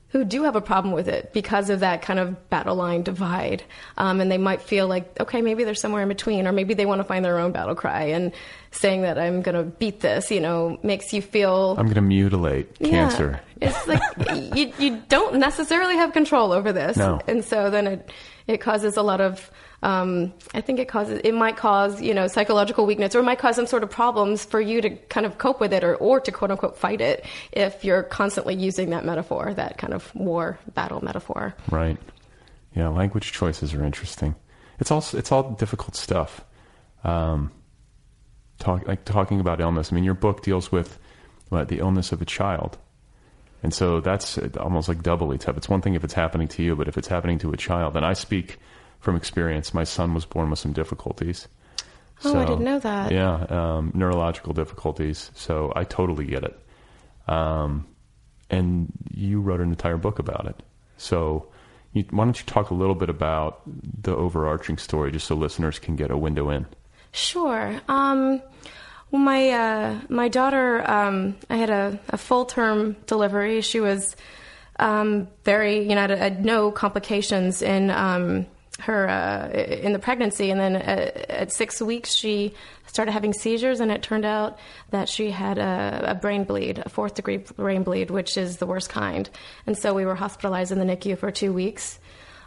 who do have a problem with it because of that kind of battle line divide. Um, and they might feel like, okay, maybe they're somewhere in between, or maybe they want to find their own battle cry. And saying that I'm going to beat this, you know, makes you feel... I'm going to mutilate cancer. Yeah, it's like you, you don't necessarily have control over this. No. And so then it it causes a lot of... Um, I think it causes, it might cause, you know, psychological weakness, or it might cause some sort of problems for you to kind of cope with it, or, or to quote unquote fight it if you're constantly using that metaphor, that kind of war battle metaphor. Right. Yeah. Language choices are interesting. It's all, it's all difficult stuff. Um, talk, like talking about illness. I mean, your book deals with what, the illness of a child. And so that's almost like doubly tough. It's one thing if it's happening to you, but if it's happening to a child, and I speak from experience, my son was born with some difficulties. Oh, so, I didn't know that. Yeah, um, neurological difficulties. So I totally get it. Um, and you wrote an entire book about it. So you, why don't you talk a little bit about the overarching story, just so listeners can get a window in? Sure. Um, well, my uh, my daughter, um, I had a, a full-term delivery. She was um, very, you know, had, had no complications in. Um, her uh, in the pregnancy, and then at, at six weeks she started having seizures, and it turned out that she had a, a brain bleed, a fourth degree brain bleed, which is the worst kind. And so we were hospitalized in the N I C U for two weeks.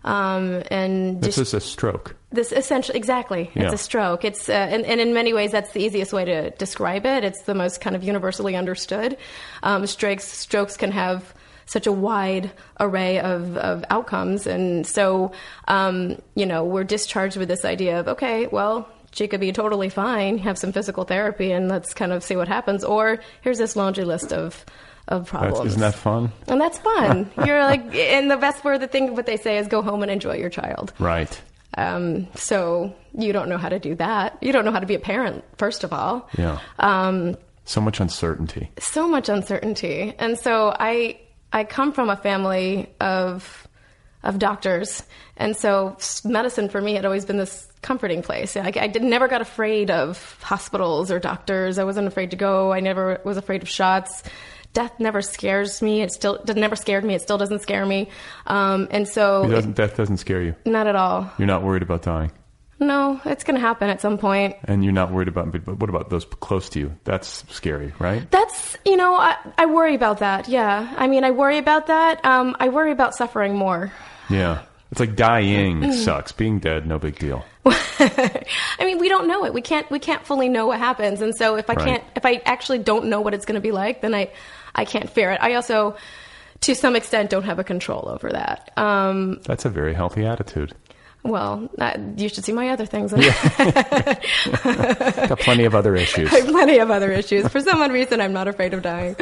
Um, and this just, is a stroke. This essentially, exactly. Yeah. It's a stroke. It's, uh, and, and in many ways, that's the easiest way to describe it. It's the most kind of universally understood. Um, strokes, strokes can have such a wide array of, of outcomes. And so, um, you know, we're discharged with this idea of, okay, well, she could be totally fine, have some physical therapy, and let's kind of see what happens. Or here's this laundry list of, of problems. That's, isn't that fun? And that's fun. You're like, and the best word, the thing, what they say is go home and enjoy your child. Right. Um, so you don't know how to do that. You don't know how to be a parent, first of all. Yeah. Um, so much uncertainty. So much uncertainty. And so I... I come from a family of of doctors, and so medicine for me had always been this comforting place. I, I did, never got afraid of hospitals or doctors. I wasn't afraid to go. I never was afraid of shots. Death never scares me. It still it never scared me. It still doesn't scare me. Um, and so it doesn't, it, death doesn't scare you. Not at all. You're not worried about dying. No, it's going to happen at some point. And you're not worried about, but what about those close to you? That's scary, right? That's, you know, I, I worry about that. Yeah. I mean, I worry about that. Um, I worry about suffering more. Yeah. It's like dying sucks. Being dead, no big deal. I mean, we don't know it. We can't, we can't fully know what happens. And so if I right. can't, if I actually don't know what it's going to be like, then I, I can't fear it. I also, to some extent, don't have a control over that. Um, That's a very healthy attitude. Well, uh, you should see my other things. Yeah. Got plenty of other issues. I have plenty of other issues. For some odd reason, I'm not afraid of dying.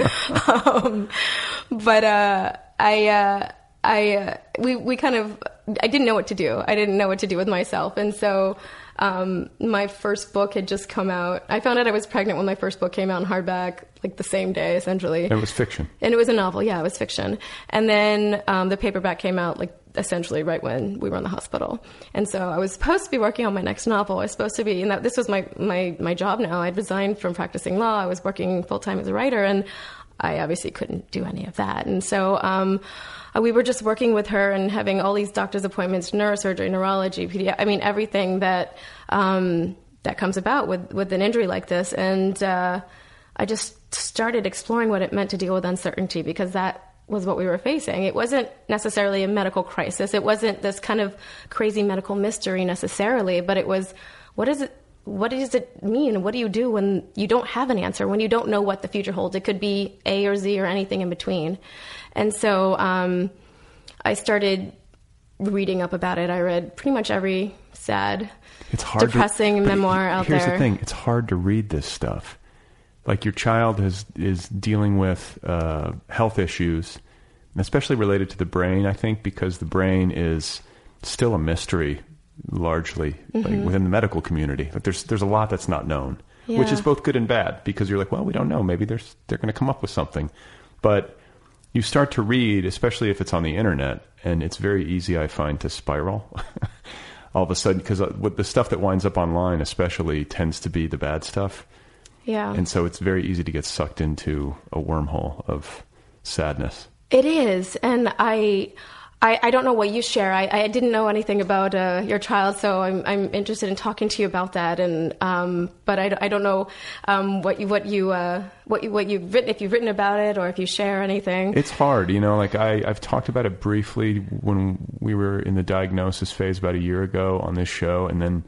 Um, but uh, I, uh, I, uh, we, we kind of, I didn't know what to do. I didn't know what to do with myself, and so um, my first book had just come out. I found out I was pregnant when my first book came out in hardback, like the same day, essentially. It was fiction, and it was a novel. Yeah, it was fiction, and then um, the paperback came out, like. Essentially right when we were in the hospital. And so I was supposed to be working on my next novel. I was supposed to be, and that, this was my, my, my job now. I'd resigned from practicing law. I was working full-time as a writer, and I obviously couldn't do any of that. And so um, we were just working with her and having all these doctor's appointments, neurosurgery, neurology, pediatrics, I mean, everything that um, that comes about with, with an injury like this. And uh, I just started exploring what it meant to deal with uncertainty, because that was what we were facing. It wasn't necessarily a medical crisis. It wasn't this kind of crazy medical mystery necessarily, but it was, what is it, what does it mean? What do you do when you don't have an answer, when you don't know what the future holds? It could be A or Z or anything in between. And so um, I started reading up about it, I read pretty much every sad, it's hard depressing to, memoir out here's there. Here's the thing. It's hard to read this stuff. Like, your child has, is dealing with uh, health issues, especially related to the brain, I think, because the brain is still a mystery, largely, mm-hmm. like, within the medical community. Like, there's there's a lot that's not known, yeah. which is both good and bad, because you're like, well, we don't know. Maybe there's, they're going to come up with something. But you start to read, especially if it's on the internet, and it's very easy, I find, to spiral all of a sudden, because the stuff that winds up online especially tends to be the bad stuff. Yeah. And so it's very easy to get sucked into a wormhole of sadness. It is. And I I, I don't know what you share. I, I didn't know anything about uh, your child, so I'm I'm interested in talking to you about that. And um, but I, I don't know um, what you what you uh, what you, what you've written, if you've written about it or if you share anything. It's hard, you know. Like I I've talked about it briefly when we were in the diagnosis phase about a year ago on this show, and then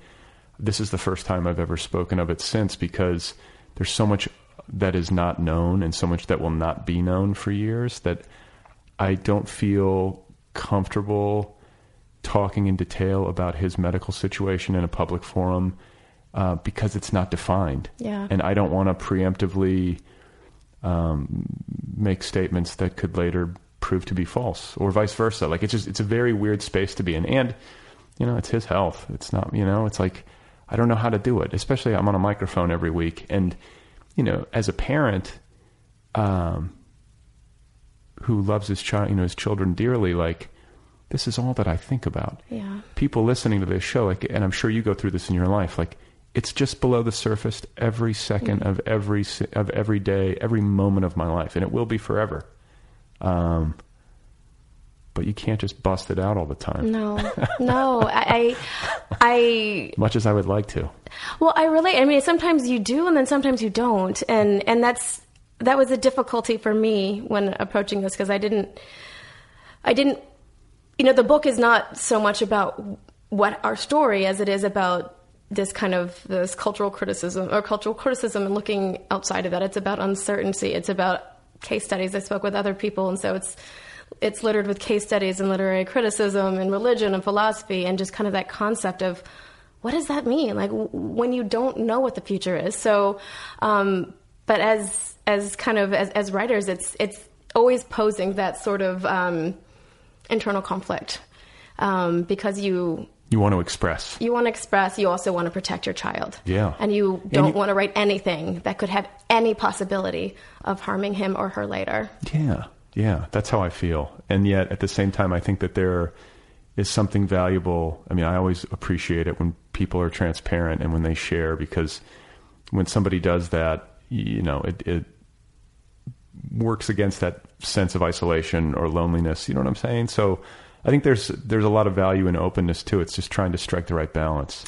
this is the first time I've ever spoken of it since, because there's so much that is not known and so much that will not be known for years that I don't feel comfortable talking in detail about his medical situation in a public forum, uh, because it's not defined. Yeah. And I don't want to preemptively, um, make statements that could later prove to be false or vice versa. Like, it's just, it's a very weird space to be in. And, you know, it's his health. It's not, you know, it's like, I don't know how to do it, especially I'm on a microphone every week. And, you know, as a parent, um, who loves his child, you know, his children dearly, like, this is all that I think about. Yeah. People listening to this show, like, and I'm sure you go through this in your life, like, it's just below the surface every second mm-hmm. of every, of every day, every moment of my life. And it will be forever. Um, but you can't just bust it out all the time. No, no. I, I, much as I would like to. Well, I relate. I mean, sometimes you do, and then sometimes you don't. And, and that's, that was a difficulty for me when approaching this, because I didn't, I didn't, you know, the book is not so much about what our story as it is about this kind of this cultural criticism or cultural criticism and looking outside of that. It's about uncertainty. It's about case studies. I spoke with other people. And so it's, it's littered with case studies and literary criticism and religion and philosophy and just kind of that concept of what does that mean? Like, w- when you don't know what the future is. So, um, but as, as kind of, as, as writers, it's, it's always posing that sort of, um, internal conflict, um, because you, you want to express, you want to express, you also want to protect your child. Yeah. And you don't and you, want to write anything that could have any possibility of harming him or her later. Yeah. Yeah. That's how I feel. And yet at the same time, I think that there is something valuable. I mean, I always appreciate it when people are transparent and when they share, because when somebody does that, you know, it, it works against that sense of isolation or loneliness. You know what I'm saying? So I think there's, there's a lot of value in openness too. It's just trying to strike the right balance.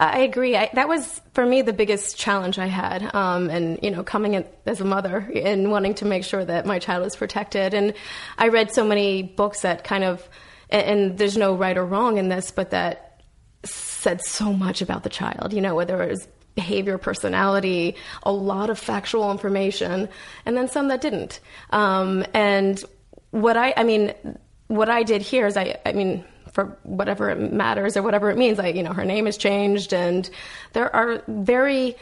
I agree. I, that was for me the biggest challenge I had. Um, and you know, coming in as a mother and wanting to make sure that my child was protected. And I read so many books that kind of, and, and there's no right or wrong in this, but that said so much about the child, you know, whether it was behavior, personality, a lot of factual information, and then some that didn't. Um, and what I, I mean, what I did here is I, I mean, for whatever it matters or whatever it means, like, you know, her name is changed and there are very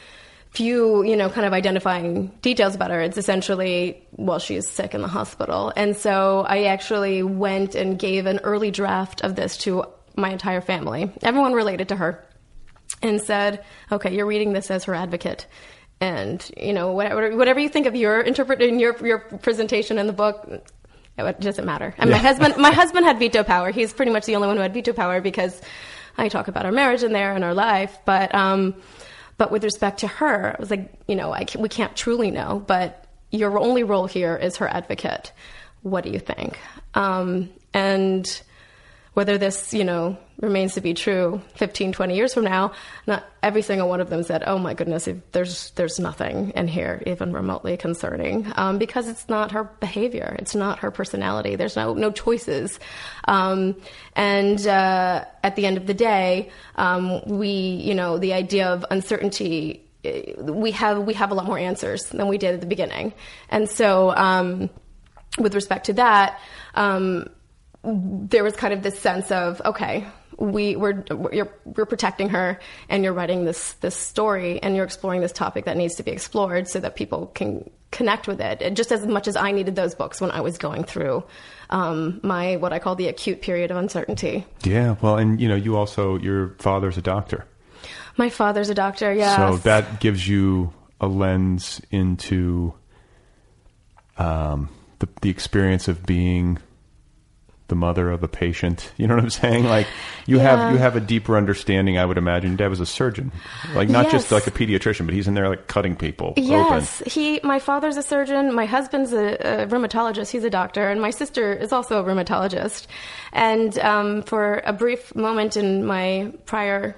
few, you know, kind of identifying details about her. It's essentially, well, she's sick in the hospital. And so I actually went and gave an early draft of this to my entire family, everyone related to her, and said, okay, you're reading this as her advocate. And, you know, whatever, whatever you think of your interpret in your, your presentation in the book, it doesn't matter. And yeah. my husband, my husband had veto power. He's pretty much the only one who had veto power, because I talk about our marriage in there and our life. But, um, but with respect to her, I was like, you know, I can't, we can't truly know, but your only role here is her advocate. What do you think? Um, and whether this, you know, remains to be true fifteen, twenty years from now, not every single one of them said, oh my goodness, if there's, there's nothing in here, even remotely concerning, um, because it's not her behavior. It's not her personality. There's no, no choices. Um, and, uh, at the end of the day, um, we, you know, the idea of uncertainty, we have, we have a lot more answers than we did at the beginning. And so, um, with respect to that, um, there was kind of this sense of, okay, we we're you're we're protecting her, and you're writing this this story, and you're exploring this topic that needs to be explored so that people can connect with it. And just as much as I needed those books when I was going through um, my what I call the acute period of uncertainty. Yeah, well, and you know, you also your father's a doctor. My father's a doctor. Yeah, so that gives you a lens into um, the the experience of being the mother of a patient. You know what I'm saying? Like you yeah. have, you have a deeper understanding. I would imagine Dad was a surgeon, like not yes. just like a pediatrician, but he's in there like cutting people. Yes. Open. He, my father's a surgeon. My husband's a, a rheumatologist. He's a doctor. And my sister is also a rheumatologist. And, um, for a brief moment in my prior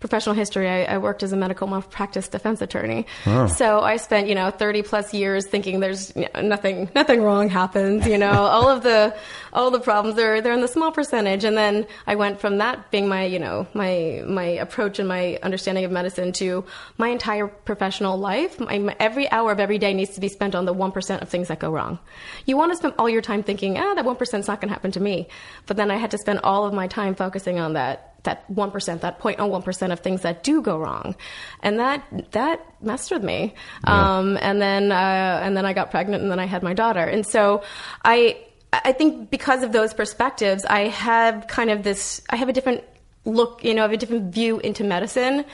professional history, I, I worked as a medical malpractice defense attorney. Oh. So I spent, you know, thirty plus years thinking there's you know, nothing, nothing wrong happens, you know, all of the, all the problems are, they're in the small percentage. And then I went from that being my, you know, my, my approach and my understanding of medicine to my entire professional life. My, every hour of every day needs to be spent on the one percent of things that go wrong. You want to spend all your time thinking, ah, that one percent is not going to happen to me. But then I had to spend all of my time focusing on that. that one percent, that zero point zero one percent of things that do go wrong. And that, that messed with me. Yeah. Um, and then, uh, and then I got pregnant and then I had my daughter. And so I, I think because of those perspectives, I have kind of this, I have a different look, you know, I have a different view into medicine.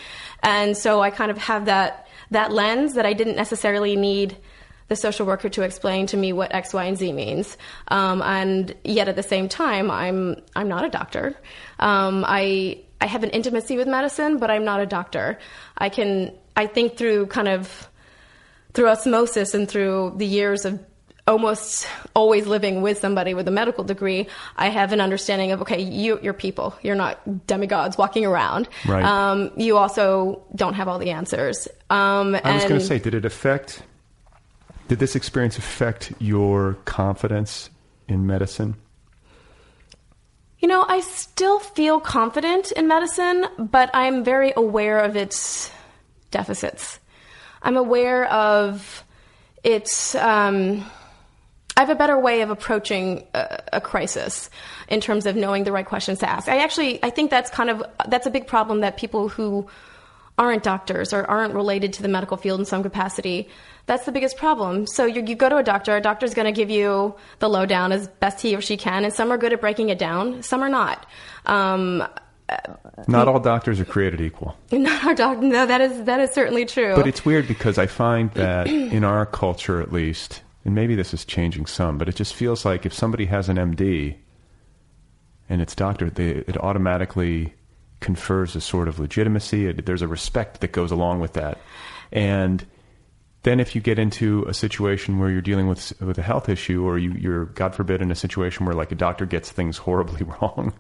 And so I kind of have that, that lens that I didn't necessarily need the social worker to explain to me what X, Y, and Z means. Um, and yet at the same time, I'm, I'm not a doctor. Um, I, I have an intimacy with medicine, but I'm not a doctor. I can, I think through kind of, through osmosis and through the years of almost always living with somebody with a medical degree, I have an understanding of, okay, you, you're people, you're not demigods walking around. Right. Um, you also don't have all the answers. Um, I and, was going to say, did it affect... Did this experience affect your confidence in medicine? You know, I still feel confident in medicine, but I'm very aware of its deficits. I'm aware of its... Um, I have a better way of approaching a, a crisis in terms of knowing the right questions to ask. I actually, I think that's kind of... That's a big problem that people who aren't doctors or aren't related to the medical field in some capacity... That's the biggest problem. So you, you go to a doctor, a doctor's going to give you the lowdown as best he or she can, and some are good at breaking it down, some are not. Um, not all doctors are created equal. Not our doc- no, that is, that is certainly true. But it's weird because I find that in our culture at least, and maybe this is changing some, but it just feels like if somebody has an M D and it's doctor, they, it automatically confers a sort of legitimacy. There's a respect that goes along with that. And... Then if you get into a situation where you're dealing with with a health issue or you, you're, God forbid, in a situation where like a doctor gets things horribly wrong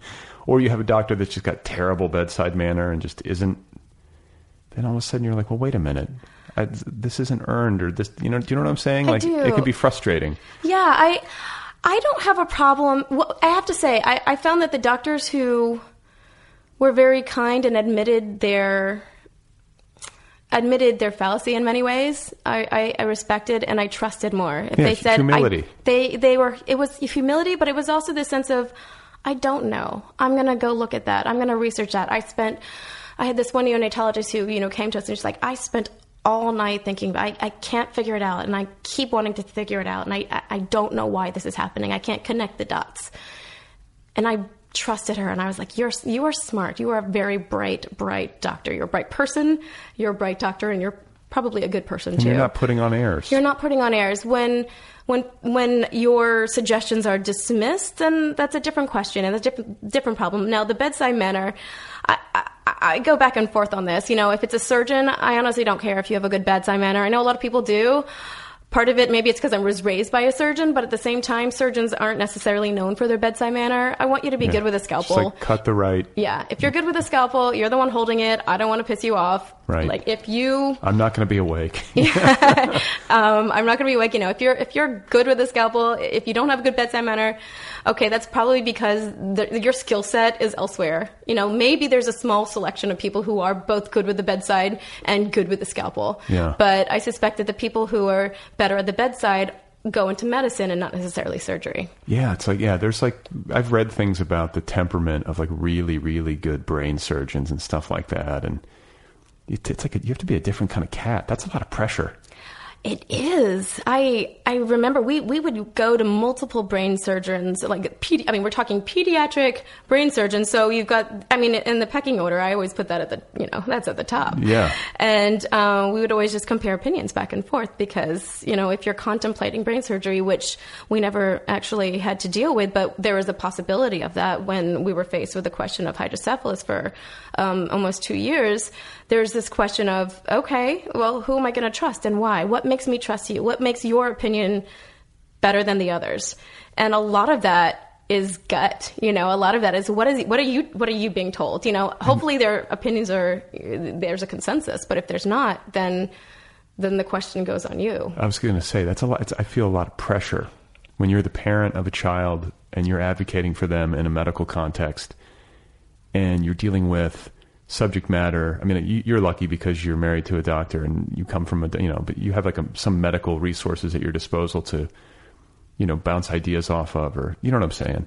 or you have a doctor that's just got terrible bedside manner and just isn't, then all of a sudden you're like, well, wait a minute. I, this isn't earned or this, you know, do you know what I'm saying? I like do. It can be frustrating. Yeah, I I don't have a problem. Well, I have to say, I, I found that the doctors who were very kind and admitted their... admitted their fallacy in many ways. I, I, I respected and I trusted more. If yeah, they said humility. I, they, they were, it was humility, but it was also this sense of, I don't know. I'm going to go look at that. I'm going to research that. I spent, I had this one neonatologist who, you know, came to us and she's like, I spent all night thinking, I, I can't figure it out. And I keep wanting to figure it out. And I, I don't know why this is happening. I can't connect the dots. And I trusted her. And I was like, you're, you are smart. You are a very bright, bright doctor. You're a bright person. You're a bright doctor. And you're probably a good person and too. You're not putting on airs. You're not putting on airs. When, when, when your suggestions are dismissed, then that's a different question and a different, different problem. Now the bedside manner, I, I, I go back and forth on this. You know, if it's a surgeon, I honestly don't care if you have a good bedside manner. I know a lot of people do. Part of it, maybe it's because I was raised by a surgeon, but at the same time, surgeons aren't necessarily known for their bedside manner. I want you to be yeah. good with a scalpel. Just like cut the right. Yeah. If you're good with a scalpel, you're the one holding it. I don't want to piss you off. Right. Like if you... I'm not going to be awake. yeah. um, I'm not going to be awake. You know, if you're, if you're good with a scalpel, if you don't have a good bedside manner, okay, that's probably because the, your skill set is elsewhere. You know, maybe there's a small selection of people who are both good with the bedside and good with the scalpel. Yeah. But I suspect that the people who are better at the bedside go into medicine and not necessarily surgery. Yeah. It's like, yeah, there's like, I've read things about the temperament of like really, really good brain surgeons and stuff like that. And it, it's like, a, you have to be a different kind of cat. That's a lot of pressure. It is. I, I remember we, we would go to multiple brain surgeons, like, pedi- I mean, we're talking pediatric brain surgeons. So you've got, I mean, in the pecking order, I always put that at the, you know, that's at the top. Yeah. And, uh, we would always just compare opinions back and forth because, you know, if you're contemplating brain surgery, which we never actually had to deal with, but there was a possibility of that when we were faced with the question of hydrocephalus for, um, almost two years, there's this question of, okay, well, who am I going to trust and why? What makes Makes me trust you? What makes your opinion better than the others? And a lot of that is gut. You know, a lot of that is what is what are you what are you being told? You know, hopefully their opinions are there's a consensus, but if there's not, then then the question goes on you. I was going to say that's a lot. It's, I feel a lot of pressure when you're the parent of a child and you're advocating for them in a medical context, and you're dealing with subject matter. I mean, you're lucky because you're married to a doctor and you come from a, you know, but you have like a, some medical resources at your disposal to, you know, bounce ideas off of, or you know what I'm saying?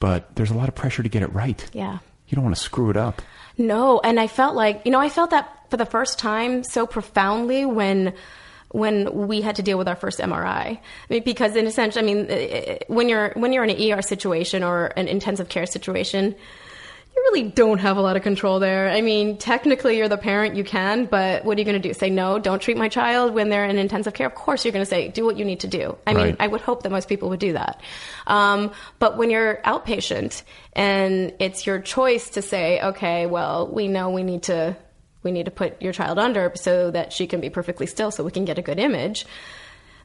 But there's a lot of pressure to get it right. Yeah. You don't want to screw it up. No. And I felt like, you know, I felt that for the first time so profoundly when when we had to deal with our first M R I. I mean, because in a sense, I mean, when you're when you're in an E R situation or an intensive care situation, you really don't have a lot of control there. I mean, technically you're the parent, you can, but what are you going to do? Say, no, don't treat my child when they're in intensive care? Of course you're going to say, do what you need to do. I right. mean, I would hope that most people would do that. Um, but when you're outpatient and it's your choice to say, okay, well, we know we need to, we need to put your child under so that she can be perfectly still so we can get a good image.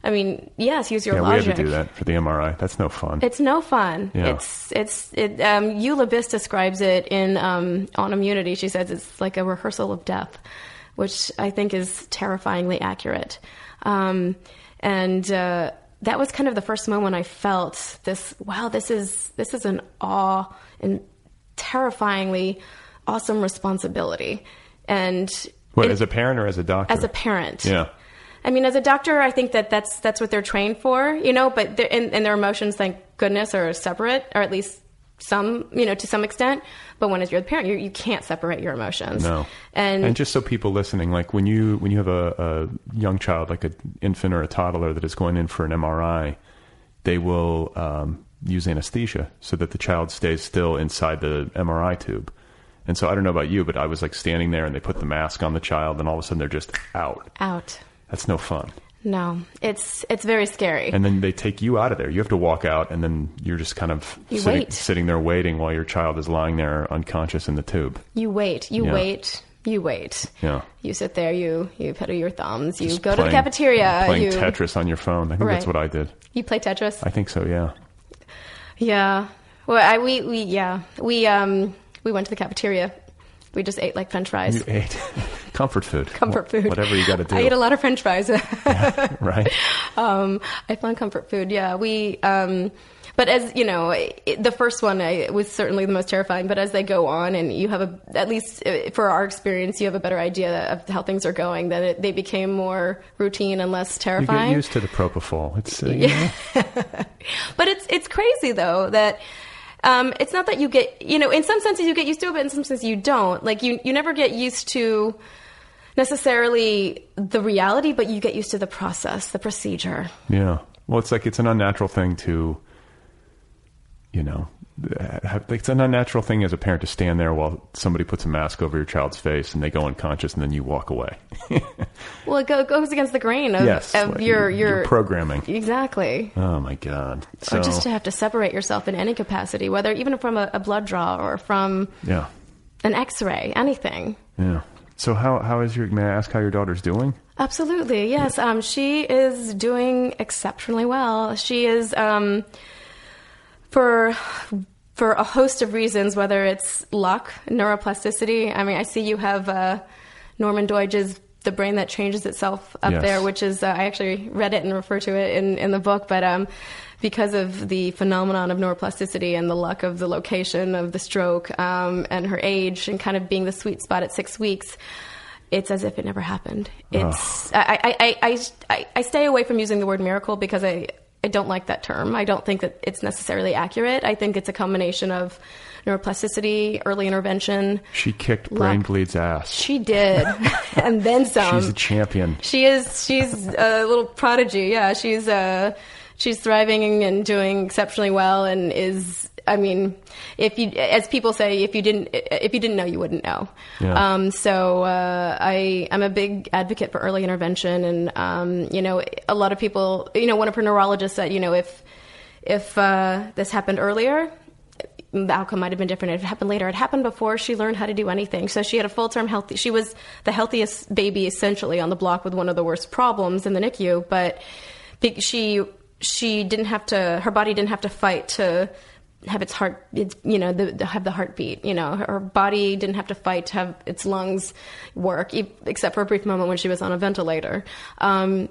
I mean, yes, use your yeah, logic. Yeah, we had to do that for the M R I. That's no fun. It's no fun. Yeah. It's, it's, it, um, Eula Biss describes it in, um, On Immunity. She says it's like a rehearsal of death, which I think is terrifyingly accurate. Um, and, uh, that was kind of the first moment I felt this, wow, this is, this is an awe and terrifyingly awesome responsibility. And what, it, as a parent or as a doctor? As a parent. Yeah. I mean, as a doctor, I think that that's, that's what they're trained for, you know, but and, and their emotions, thank goodness, are separate, or at least some, you know, to some extent. But when you're the parent, you you can't separate your emotions. No. And, and just so people listening, like when you, when you have a, a young child, like an infant or a toddler that is going in for an M R I, they will um, use anesthesia so that the child stays still inside the M R I tube. And so I don't know about you, but I was like standing there and they put the mask on the child and all of a sudden they're just out. Out. That's no fun. No, it's, it's very scary. And then they take you out of there. You have to walk out and then you're just kind of sitting, sitting there waiting while your child is lying there unconscious in the tube. You wait, you yeah. wait, you wait. Yeah. You sit there, you, you pedal your thumbs, you just go playing, to the cafeteria. Playing you, Tetris on your phone. I think right. that's what I did. You play Tetris? I think so. Yeah. Yeah. Well, I, we, we, yeah, we, um, we went to the cafeteria. We just ate like French fries. You ate comfort food. Comfort food. Whatever you got to do. I ate a lot of French fries. Yeah, right. Um, I found comfort food. Yeah. We, um, but as you know, it, the first one I, was certainly the most terrifying, but as they go on and you have a, at least for our experience, you have a better idea of how things are going, that it, they became more routine and less terrifying. You get used to the propofol. It's, uh, yeah. But it's, it's crazy though that, Um, it's not that you get, you know, in some senses you get used to it, but in some senses you don't. Like you, you never get used to necessarily the reality, but you get used to the process, the procedure. Yeah. Well, it's like, it's an unnatural thing to, you know, have, it's an unnatural thing as a parent to stand there while somebody puts a mask over your child's face and they go unconscious and then you walk away. Well, it, go, it goes against the grain of, yes, of like your, your, your programming. Exactly. Oh my God. So, or just to have to separate yourself in any capacity, whether even from a, a blood draw or from yeah. an x-ray, anything. Yeah. So how, how is your, may I ask how your daughter's doing? Absolutely. Yes. Yeah. Um, she is doing exceptionally well. She is, um, For for a host of reasons, whether it's luck, neuroplasticity. I mean, I see you have uh, Norman Doidge's The Brain That Changes Itself up yes. there, which is, uh, I actually read it and refer to it in, in the book, but um, because of the phenomenon of neuroplasticity and the luck of the location of the stroke um, and her age and kind of being the sweet spot at six weeks, it's as if it never happened. It's oh. I, I, I, I, I stay away from using the word miracle because I, I don't like that term. I don't think that it's necessarily accurate. I think it's a combination of neuroplasticity, early intervention. She kicked luck. Brain Bleed's ass. She did. And then some. She's a champion. She is. She's a little prodigy. Yeah, she's uh, she's thriving and doing exceptionally well and is... I mean, if you, as people say, if you didn't, if you didn't know, you wouldn't know. Yeah. Um, so, uh, I, I'm a big advocate for early intervention and, um, you know, a lot of people, you know, one of her neurologists said, you know, if, if, uh, this happened earlier, the outcome might've been different. It happened later. It happened before she learned how to do anything. So she had a full term healthy, she was the healthiest baby essentially on the block with one of the worst problems in the N I C U, but she, she didn't have to, her body didn't have to fight to have its heart, it's, you know, the, the, have the heartbeat, you know, her, her body didn't have to fight to have its lungs work, e- except for a brief moment when she was on a ventilator. Um,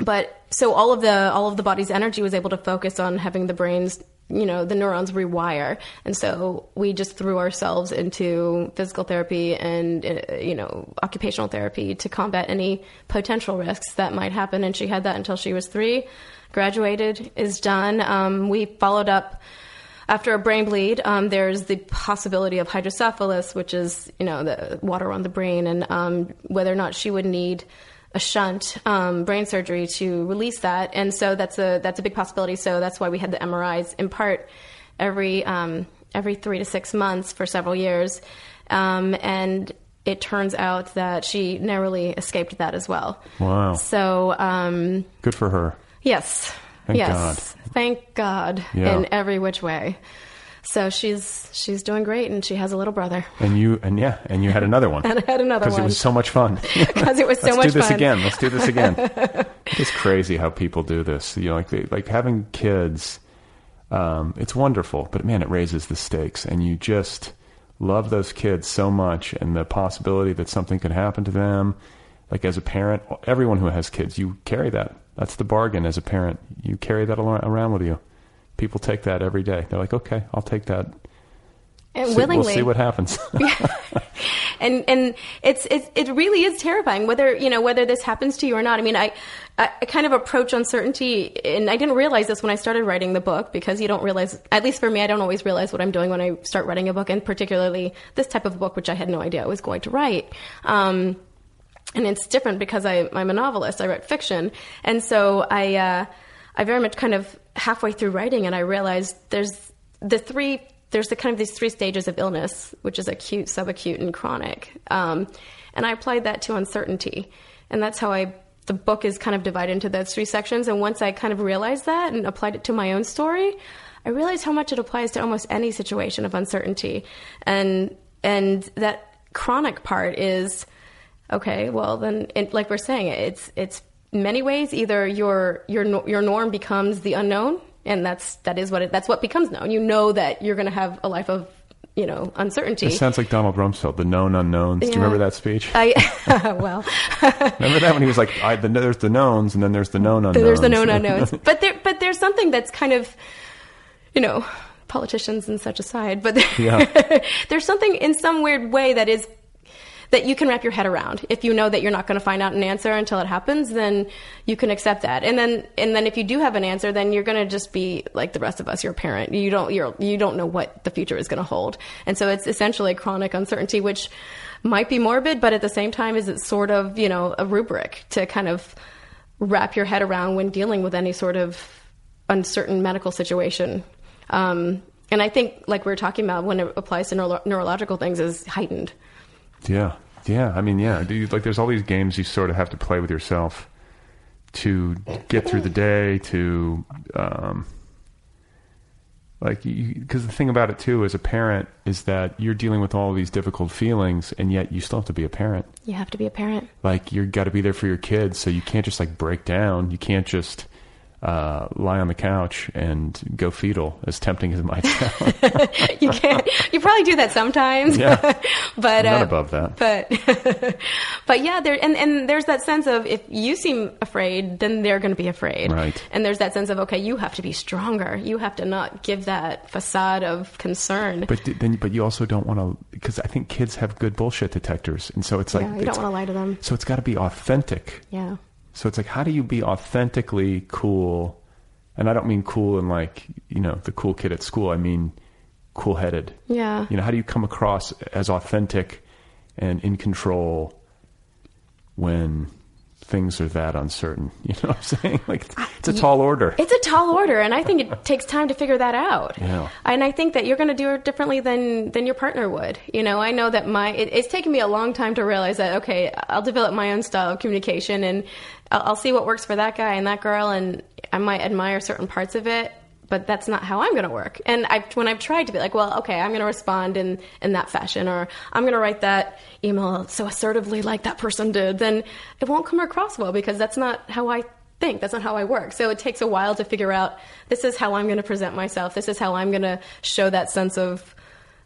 but so all of the, all of the body's energy was able to focus on having the brain's, you know, the neurons rewire. And so we just threw ourselves into physical therapy and, uh, you know, occupational therapy to combat any potential risks that might happen. And she had that until she was three, graduated, is done. Um, we followed up. After a brain bleed, um, there's the possibility of hydrocephalus, which is, you know, the water on the brain, and um, whether or not she would need a shunt um, brain surgery to release that. And so that's a that's a big possibility. So that's why we had the M R Is in part every um, every three to six months for several years. Um, and it turns out that she narrowly escaped that as well. Wow. So um, good for her. Yes. Thank yes. God. Thank God yeah. in every which way. So she's, she's doing great and she has a little brother. And you, and yeah, and you had another one. And I had another one. Because it was so much fun. Because it was so much fun. Let's do this again. Let's do this again. It's crazy how people do this. You know, like they, like having kids, um, it's wonderful, but man, it raises the stakes and you just love those kids so much. And the possibility that something could happen to them, like as a parent, everyone who has kids, you carry that. That's the bargain as a parent. You carry that around with you. People take that every day. They're like, okay, I'll take that. And see, willingly. We'll see what happens. Yeah. And and it's, it's it really is terrifying whether, you know, whether this happens to you or not. I mean, I, I kind of approach uncertainty, and I didn't realize this when I started writing the book, because you don't realize, at least for me, I don't always realize what I'm doing when I start writing a book, and particularly this type of book, which I had no idea I was going to write. Um And it's different because I, I'm a novelist. I write fiction. And so I, uh, I very much kind of halfway through writing and I realized there's the three, there's the kind of these three stages of illness, which is acute, subacute, and chronic. Um, and I applied that to uncertainty. And that's how I, the book is kind of divided into those three sections. And once I kind of realized that and applied it to my own story, I realized how much it applies to almost any situation of uncertainty. And, and that chronic part is, okay, well then, it, like we're saying, it's it's many ways. Either your your your norm becomes the unknown, and that's that is what it, that's what becomes known. You know that you're going to have a life of, you know, uncertainty. It sounds like Donald Rumsfeld, the known unknowns. Yeah. Do you remember that speech? I well, remember that when he was like, I, the, "There's the knowns, and then there's the known unknowns." There's the known unknowns, but there but there's something that's kind of, you know, politicians and such aside, but yeah. There's something in some weird way that is. That you can wrap your head around. If you know that you're not going to find out an answer until it happens, then you can accept that. And then, and then if you do have an answer, then you're going to just be like the rest of us. You're a parent. You don't, you're, you don't know what the future is going to hold. And so it's essentially chronic uncertainty, which might be morbid, but at the same time, is it sort of, you know, a rubric to kind of wrap your head around when dealing with any sort of uncertain medical situation. Um, and I think like we were talking about when it applies to neuro- neurological things is heightened. Yeah. Yeah. I mean, yeah. Dude, like there's all these games you sort of have to play with yourself to get through the day to, um, like, you, 'cause the thing about it too, as a parent is that you're dealing with all of these difficult feelings and yet you still have to be a parent. You have to be a parent. Like you got to be there for your kids. So you can't just like break down. You can't just, uh, lie on the couch and go fetal, as tempting as it might sound. You can't, you probably do that sometimes. Yeah. But, I'm not uh, above that. But, but yeah, there, and, and there's that sense of, if you seem afraid, then they're going to be afraid. Right. And there's that sense of, okay, you have to be stronger. You have to not give that facade of concern. But then, but you also don't want to, cause I think kids have good bullshit detectors. And so it's like, yeah, you it's, don't want to lie to them. So it's got to be authentic. Yeah. So it's like, how do you be authentically cool? And I don't mean cool in like, you know, the cool kid at school. I mean, cool headed. Yeah. You know, how do you come across as authentic and in control when things are that uncertain? You know what I'm saying? Like, it's a tall order. It's a tall order. And I think it takes time to figure that out. Yeah. And I think that you're going to do it differently than, than your partner would. You know, I know that my, it, it's taken me a long time to realize that, okay, I'll develop my own style of communication and I'll see what works for that guy and that girl, and I might admire certain parts of it, but that's not how I'm going to work. And I've, when I've tried to be like, well, okay, I'm going to respond in, in that fashion, or I'm going to write that email so assertively like that person did, then it won't come across well because that's not how I think. That's not how I work. So it takes a while to figure out, this is how I'm going to present myself. This is how I'm going to show that sense of,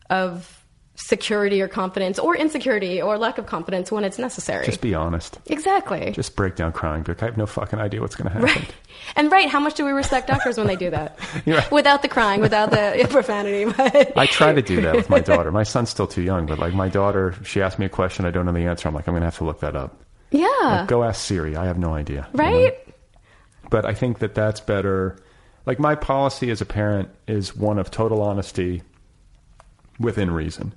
of security or confidence, or insecurity or lack of confidence when it's necessary. Just be honest. Exactly. Just break down crying. Like, I have no fucking idea what's going to happen. Right. And right. How much do we respect doctors when they do that? Right. Without the crying, without the profanity. But... I try to do that with my daughter. My son's still too young, but like my daughter, she asked me a question. I don't know the answer. I'm like, I'm going to have to look that up. Yeah. Like, go ask Siri. I have no idea. Right. You know? But I think that that's better. Like, my policy as a parent is one of total honesty within reason.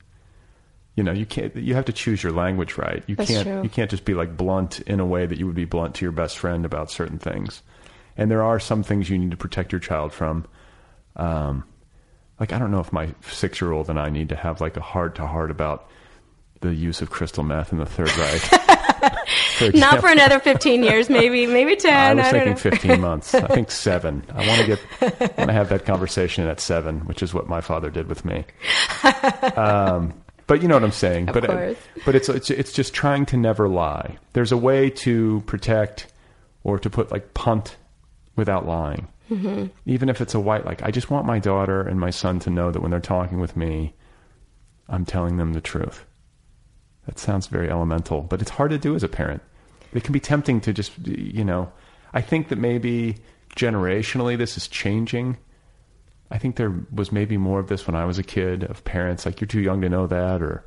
You know, you can't, you have to choose your language right. You That's can't, true. You can't just be like blunt in a way that you would be blunt to your best friend about certain things. And there are some things you need to protect your child from. Um, like, I don't know if my six year old and I need to have like a heart to heart about the use of crystal meth in the Third Reich. For Not for another fifteen years, maybe, maybe ten. I was I thinking fifteen months. I think seven. I want to get, I want to have that conversation at seven, which is what my father did with me. Um, But you know what I'm saying. Of but course. But it's, it's it's just trying to never lie. There's a way to protect, or to put like punt without lying. Mm-hmm. Even if it's a white, like, I just want my daughter and my son to know that when they're talking with me, I'm telling them the truth. That sounds very elemental, but it's hard to do as a parent. It can be tempting to just, you know, I think that maybe generationally this is changing. I think there was maybe more of this when I was a kid, of parents like, you're too young to know that, or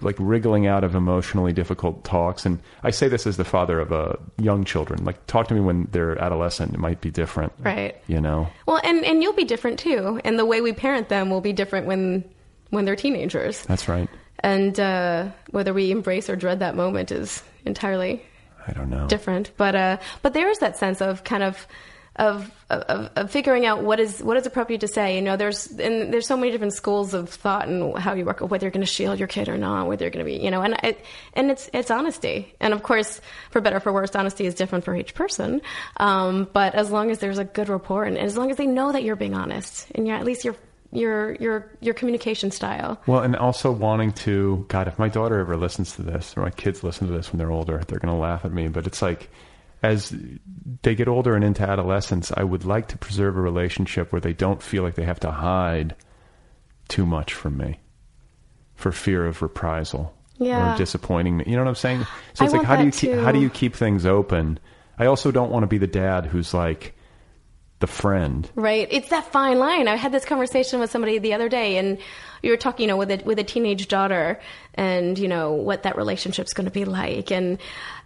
like wriggling out of emotionally difficult talks. And I say this as the father of uh, young children, like, talk to me when they're adolescent, it might be different. Right. You know? Well, and, and you'll be different too. And the way we parent them will be different when, when they're teenagers. That's right. And uh, whether we embrace or dread that moment is entirely, I don't know, different. But, uh, but there is that sense of kind of, Of, of, of figuring out what is, what is appropriate to say. You know, there's, and there's so many different schools of thought and how you work, whether you're going to shield your kid or not, whether you're going to be, you know, and it, and it's, it's honesty. And of course, for better or for worse, honesty is different for each person. Um, but as long as there's a good rapport, and, and as long as they know that you're being honest, and you're, at least your, your, your, your communication style. Well, and also wanting to, God, if my daughter ever listens to this, or my kids listen to this when they're older, they're going to laugh at me, but it's like, as they get older and into adolescence, I would like to preserve a relationship where they don't feel like they have to hide too much from me for fear of reprisal, yeah, or disappointing me. You know what I'm saying? So it's I like, how do you keep, how do you keep things open? I also don't want to be the dad who's like the friend. Right. It's that fine line. I had this conversation with somebody the other day, and you were talking, you know, with a, with a teenage daughter, and you know, what that relationship's going to be like. And,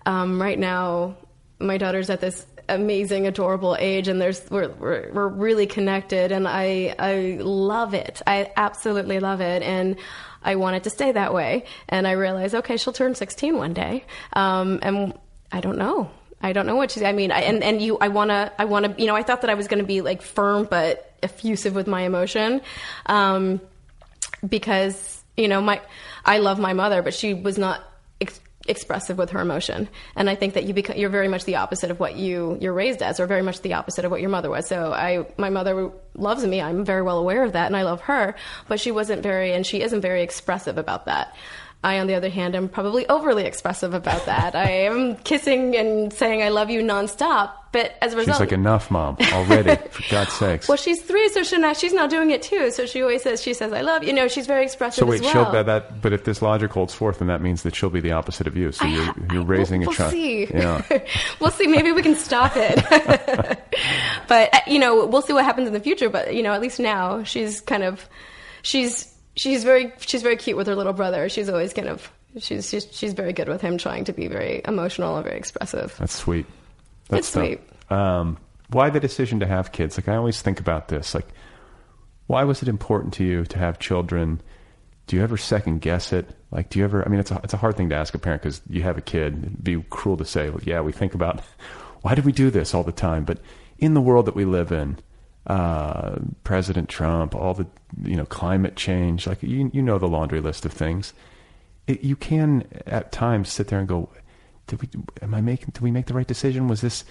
um, right now, my daughter's at this amazing, adorable age, and there's, we're, we're, we're really connected, and I, I love it. I absolutely love it. And I want it to stay that way. And I realize, okay, she'll turn sixteen one day. Um, and I don't know. I don't know what she's, I mean, I, and, and you, I want to, I want to, you know, I thought that I was going to be like firm, but effusive with my emotion. Um, because, you know, my, I love my mother, but she was not ex- expressive with her emotion. And I think that you become, you're very much the opposite of what you, you're raised as, or very much the opposite of what your mother was. So I, my mother loves me. I'm very well aware of that, and I love her, but she wasn't very, and she isn't very expressive about that. I, on the other hand, am probably overly expressive about that. I am kissing and saying I love you nonstop, But as a result... She's like, enough, Mom, already, for God's sakes. Well, she's three, so she not, she's not doing it, too. So she always says, she says, I love you. You know, she's very expressive so wait, as well. She'll, that, that, but if this logic holds forth, then that means that she'll be the opposite of you. So you're, I, you're raising I, we'll, a child. We'll see. Yeah. We'll see. Maybe we can stop it. But, you know, we'll see what happens in the future. But, you know, at least now she's kind of... She's she's very she's very cute with her little brother. She's always kind of... She's, she's, she's very good with him, trying to be very emotional and very expressive. That's sweet. That's it's sweet. Um, why the decision to have kids? Like, I always think about this. Like, why was it important to you to have children? Do you ever second guess it? Like, do you ever, I mean, it's a, it's a hard thing to ask a parent because you have a kid. It'd be cruel to say, well, yeah, we think about, why do we do this all the time? But in the world that we live in, uh, President Trump, all the, you know, climate change, like, you, you know, the laundry list of things. It, you can at times sit there and go, Did we? Am I making? Did we make the right decision? Was this?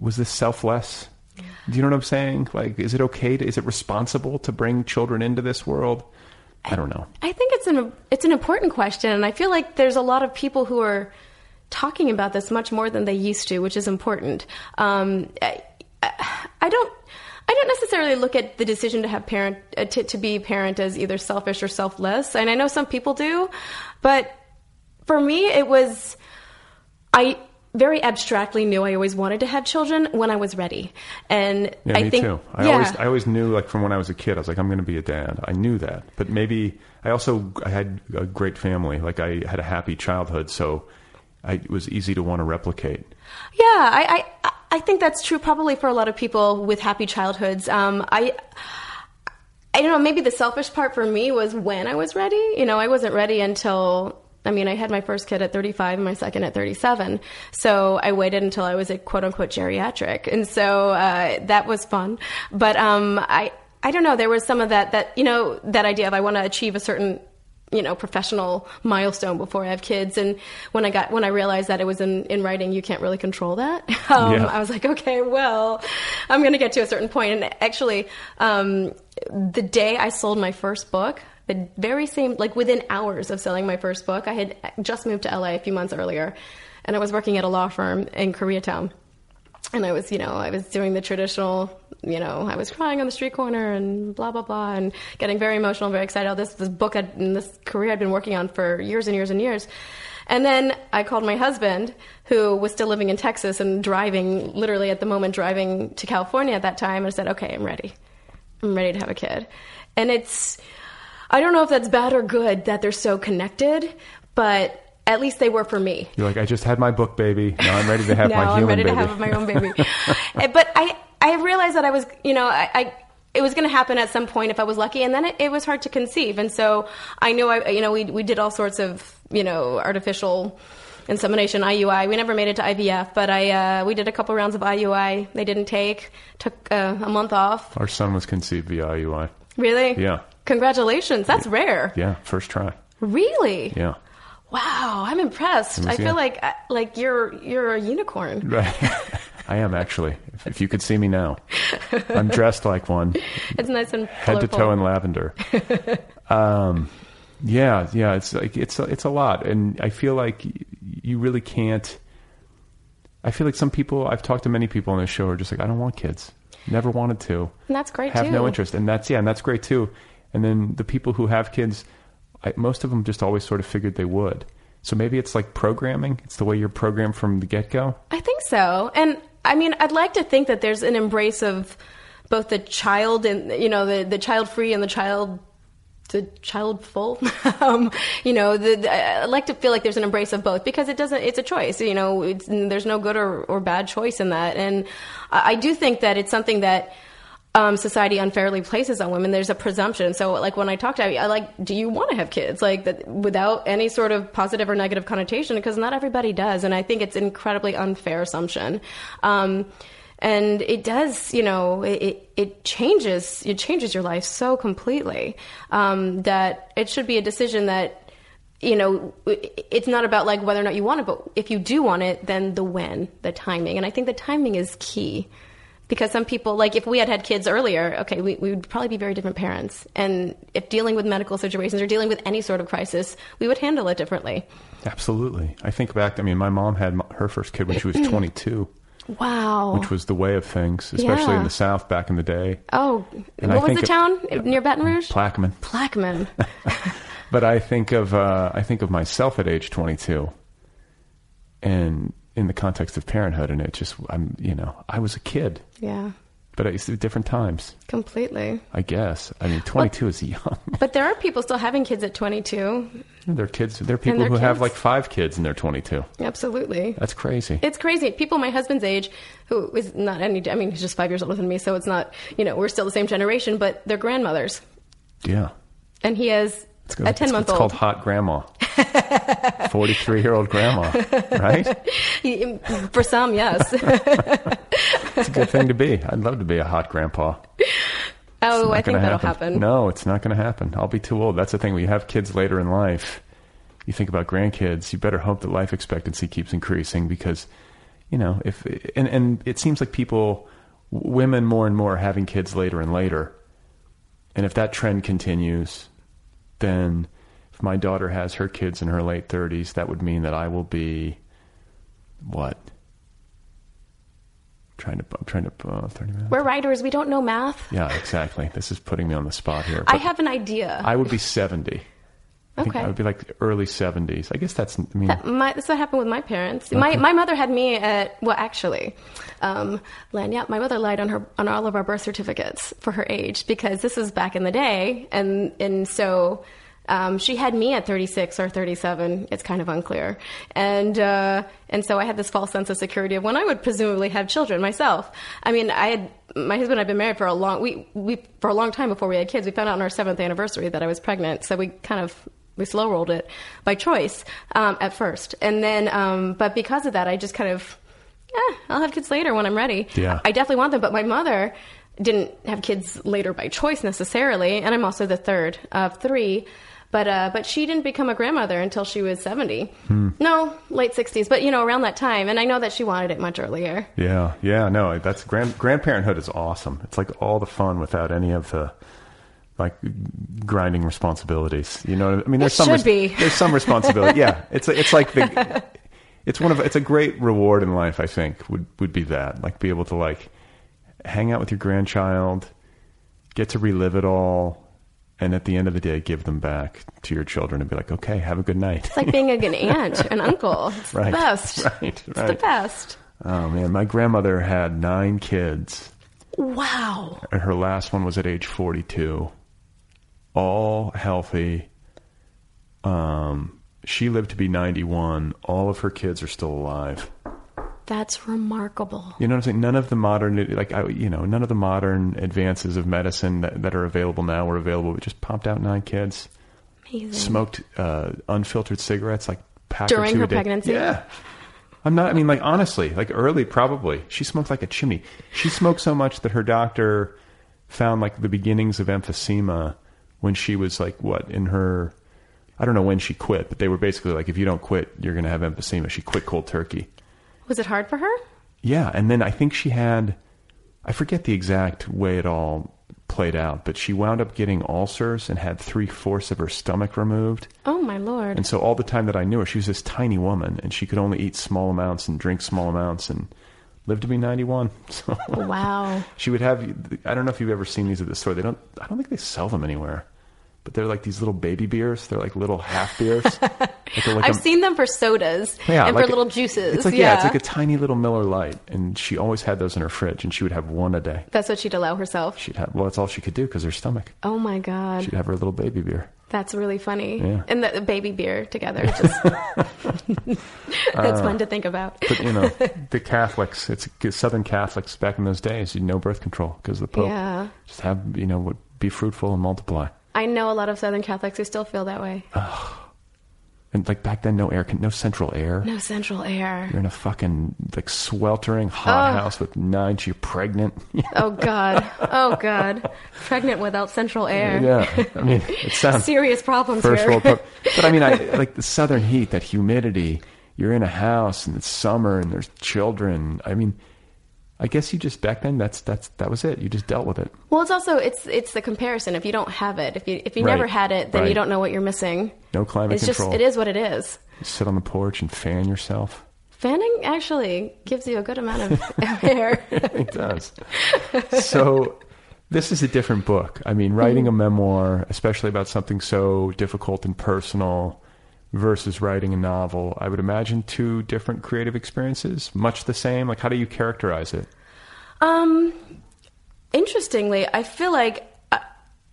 Was this selfless? Do you know what I'm saying? Like, is it okay? To, is it responsible to bring children into this world? I, I don't know. I think it's an it's an important question, and I feel like there's a lot of people who are talking about this much more than they used to, which is important. Um, I, I, I don't. I don't necessarily look at the decision to have parent uh, to, to be a parent as either selfish or selfless, and I know some people do, but for me, it was. I very abstractly knew I always wanted to have children when I was ready. And yeah, I me think, too. I yeah. always, I always knew, like, from when I was a kid, I was like, I'm going to be a dad. I knew that, but maybe I also, I had a great family. Like, I had a happy childhood. So I, it was easy to want to replicate. Yeah. I, I, I think that's true probably for a lot of people with happy childhoods. Um, I, I don't know, maybe the selfish part for me was when I was ready. You know, I wasn't ready until, I mean, I had my first kid at thirty-five and my second at thirty-seven. So I waited until I was a quote unquote geriatric. And so, uh, that was fun. But, um, I, I don't know. There was some of that, that, you know, that idea of I want to achieve a certain, you know, professional milestone before I have kids. And when I got, when I realized that it was in, in writing, you can't really control that. Um, yeah. I was like, okay, well, I'm going to get to a certain point. And actually, um, the day I sold my first book, the very same, like within hours of selling my first book, I had just moved to L A a few months earlier, and I was working at a law firm in Koreatown. And I was, you know, I was doing the traditional, you know, I was crying on the street corner and blah, blah, blah, and getting very emotional, very excited. All this, this book I'd, and this career I'd been working on for years and years and years. And then I called my husband, who was still living in Texas and driving, literally at the moment, driving to California at that time. And I said, okay, I'm ready. I'm ready to have a kid. And it's... I don't know if that's bad or good that they're so connected, but at least they were for me. You're like, I just had my book baby. Now I'm ready to have my human baby. Now I'm ready to have my own baby. But I, I realized that I was, you know, I, I it was going to happen at some point if I was lucky. And then it, it was hard to conceive. And so I knew I, you know, we, we did all sorts of, you know, artificial insemination, I U I. We never made it to I V F, but I uh, we did a couple rounds of I U I. They didn't take, took uh, a month off. Our son was conceived via I U I. Really? Yeah. Congratulations. That's rare. Yeah. First try. Really? Yeah. Wow. I'm impressed. Was, I feel yeah. like, like you're, you're a unicorn. Right. I am actually, if, if you could see me now, I'm dressed like one. It's nice and head colorful. To toe in lavender. um, yeah, yeah. It's like, it's, it's a lot. And I feel like you really can't, I feel like some people, I've talked to many people on this show, are just like, I don't want kids. Never wanted to. And that's great. Have too. No interest. And that's, yeah. And that's great too. And then the people who have kids, I, most of them just always sort of figured they would. So maybe it's like programming. It's the way you're programmed from the get-go. I think so. And I mean, I'd like to think that there's an embrace of both the child and, you know, the, the child-free and the child the child-ful. um, you know, the, the, I'd like to feel like there's an embrace of both, because it doesn't, it's a choice. You know, it's, there's no good or, or bad choice in that. And I, I do think that it's something that Um, society unfairly places on women. There's a presumption. So like when I talk to, I, I like, do you want to have kids? Like that, without any sort of positive or negative connotation, because not everybody does. And I think it's an incredibly unfair assumption. Um, and it does, you know, it, it changes, it changes your life so completely, um, that it should be a decision that, you know, it's not about like whether or not you want it, but if you do want it, then the when, the timing. And I think the timing is key. Because some people, like if we had had kids earlier, okay, we, we would probably be very different parents. And if dealing with medical situations or dealing with any sort of crisis, we would handle it differently. Absolutely. I think back, I mean, my mom had her first kid when she was twenty-two. Wow. Which was the way of things, especially yeah. in the South back in the day. Oh, and what I was the town of, near Baton Rouge? Plaquemine. Plaquemine. But I think of uh, I think of myself at age twenty-two, and in the context of parenthood, and it just I'm you know I was a kid. Yeah. But it's different times. Completely. I guess. I mean, twenty-two well, is young. But there are people still having kids at twenty-two. There are kids. There are people who kids. have like five kids and they're twenty-two. Absolutely. That's crazy. It's crazy. People my husband's age, who is not any, I mean, he's just five years older than me, so it's not, you know, we're still the same generation, but they're grandmothers. Yeah. And he has it's, a ten-month-old. It's called hot grandma. forty-three-year-old grandma, right? For some, yes. It's a good thing to be. I'd love to be a hot grandpa. Oh, I think that'll happen. happen. No, it's not going to happen. I'll be too old. That's the thing. When you have kids later in life, you think about grandkids, you better hope that life expectancy keeps increasing because, you know, if and, and it seems like people, women more and more are having kids later and later. And if that trend continues, then if my daughter has her kids in her late thirties, that would mean that I will be, what? Trying to, I'm trying to, uh, thirty minutes. We're writers. We don't know math. Yeah, exactly. This is putting me on the spot here. I have an idea. I would be seventy. I okay. I would be like early seventies. I guess that's, I mean. That, my, that's what happened with my parents. Okay. My my mother had me at, well, actually, um, Lanyap, my mother lied on her, on all of our birth certificates for her age, because this was back in the day. And, and so, um, she had me at thirty-six or thirty-seven. It's kind of unclear. And, uh, and so I had this false sense of security of when I would presumably have children myself. I mean, I had, my husband and I had been married for a long, we, we, for a long time before we had kids. We found out on our seventh anniversary that I was pregnant. So we kind of, we slow rolled it by choice, um, at first. And then, um, but because of that, I just kind of, yeah, I'll have kids later when I'm ready. Yeah. I definitely want them. But my mother didn't have kids later by choice necessarily. And I'm also the third of three. But uh, but she didn't become a grandmother until she was seventy. Hmm. No, late sixties, but, you know, around that time. And I know that she wanted it much earlier. Yeah, yeah, no, that's grand, grandparenthood is awesome. It's like all the fun without any of the, like, grinding responsibilities. You know, I mean, there's it some should be. there's some responsibility. Yeah, it's it's like the it's one of it's a great reward in life. I think would would be that, like, be able to, like, hang out with your grandchild, get to relive it all. And at the end of the day, give them back to your children and be like, okay, have a good night. It's like being an aunt, an uncle. It's right, the best. Right, right. It's the best. Oh, man. My grandmother had nine kids. Wow. And her last one was at age forty-two. All healthy. Um, she lived to be ninety-one. All of her kids are still alive. That's remarkable. You know what I'm saying? None of the modern, like, I, you know, none of the modern advances of medicine that, that are available now were available. We just popped out nine kids. Amazing. Smoked uh, unfiltered cigarettes, like, pack during or two her a day. Pregnancy. Yeah, I'm not. I mean, like, honestly, like, early probably. She smoked like a chimney. She smoked so much that her doctor found, like, the beginnings of emphysema when she was, like, what, in her. I don't know when she quit, but they were basically like, if you don't quit, you're going to have emphysema. She quit cold turkey. Was it hard for her? Yeah. And then I think she had, I forget the exact way it all played out, but she wound up getting ulcers and had three-fourths of her stomach removed. Oh, my Lord. And so all the time that I knew her, she was this tiny woman, and she could only eat small amounts and drink small amounts and lived to be ninety-one. So wow. She would have, I don't know if you've ever seen these at the store. They don't, I don't think they sell them anywhere. But they're like these little baby beers. They're like little half beers. Like like I've a, seen them for sodas yeah, and like for little juices. It's like, yeah. yeah, it's like a tiny little Miller Lite. And she always had those in her fridge, and she would have one a day. That's what she'd allow herself? She'd have, well, that's all she could do because her stomach. Oh, my God. She'd have her little baby beer. That's really funny. Yeah. And the baby beer together. Just that's uh, fun to think about. But, you know, the Catholics, it's Southern Catholics back in those days, you know, birth control because the Pope. Yeah. Just have, you know, would be fruitful and multiply. I know a lot of Southern Catholics who still feel that way. Oh. And, like, back then, no air, no central air. No central air. You're in a fucking, like, sweltering hot oh. house with nine, you're pregnant. Oh, God. Oh, God. Pregnant without central air. Yeah. I mean, it sounds... Serious problems first here. World pro- but, I mean, I like, the Southern heat, that humidity, you're in a house, and it's summer, and there's children. I mean... I guess you just back then that's that's that was it. You just dealt with it. Well, it's also it's it's the comparison. If you don't have it, if you if you right. never had it, then right. you don't know what you're missing. No climate it's control. It's just it is what it is. You sit on the porch and fan yourself. Fanning actually gives you a good amount of hair. It does. So this is a different book. I mean, writing mm-hmm. a memoir, especially about something so difficult and personal versus writing a novel, I would imagine two different creative experiences, much the same. Like, how do you characterize it? Um, interestingly, I feel like I,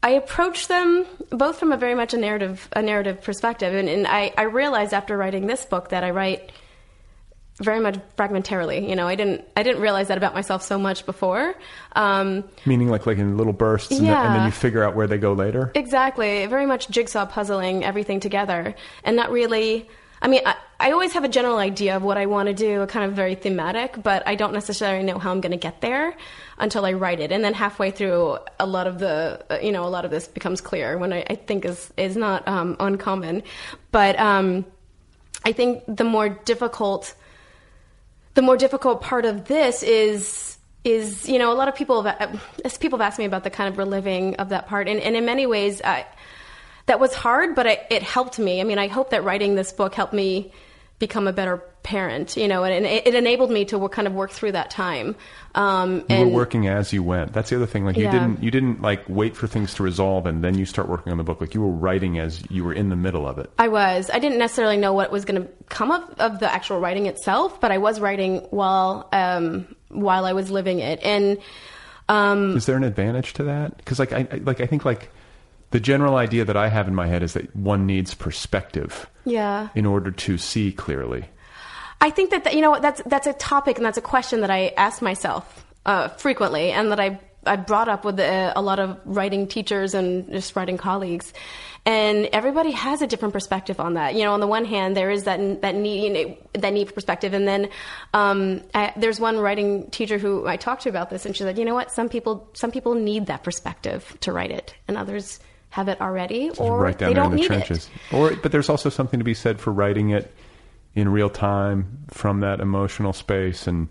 I approach them both from a very much a narrative, a narrative perspective. And, and I, I realized after writing this book that I write very much fragmentarily. You know, I didn't, I didn't realize that about myself so much before. Um, Meaning like, like in little bursts and, yeah, the, and then you figure out where they go later. Exactly. Very much jigsaw puzzling everything together and not really, I mean, I, I always have a general idea of what I want to do, a kind of very thematic, but I don't necessarily know how I'm going to get there until I write it. And then halfway through, a lot of the, you know, a lot of this becomes clear, when I, I think is, is not, um, uncommon, but, um, I think the more difficult The more difficult part of this is, is you know, a lot of people have, as people have asked me about the kind of reliving of that part. And, and in many ways, I, that was hard, but I, it helped me. I mean, I hope that writing this book helped me become a better parent, you know, and, and it, it enabled me to work, kind of work through that time. Um, and, you were working as you went. That's the other thing. Like you yeah. didn't, you didn't like wait for things to resolve and then you start working on the book. Like you were writing as you were in the middle of it. I was. I didn't necessarily know what was going to come of, of the actual writing itself, but I was writing while, um, while I was living it. And, um, is there an advantage to that? Cause like, I, I like, I think like the general idea that I have in my head is that one needs perspective yeah. in order to see clearly. I think that, that you know, that's that's a topic and that's a question that I ask myself uh, frequently and that I I brought up with a, a lot of writing teachers and just writing colleagues. And everybody has a different perspective on that. You know, on the one hand, there is that that need, you know, that need for perspective. And then um, I, there's one writing teacher who I talked to about this, and she said, you know what, some people some people need that perspective to write it, and others have it already, or right down they there don't in the need trenches. It. Or, but there's also something to be said for writing it in real time from that emotional space. And,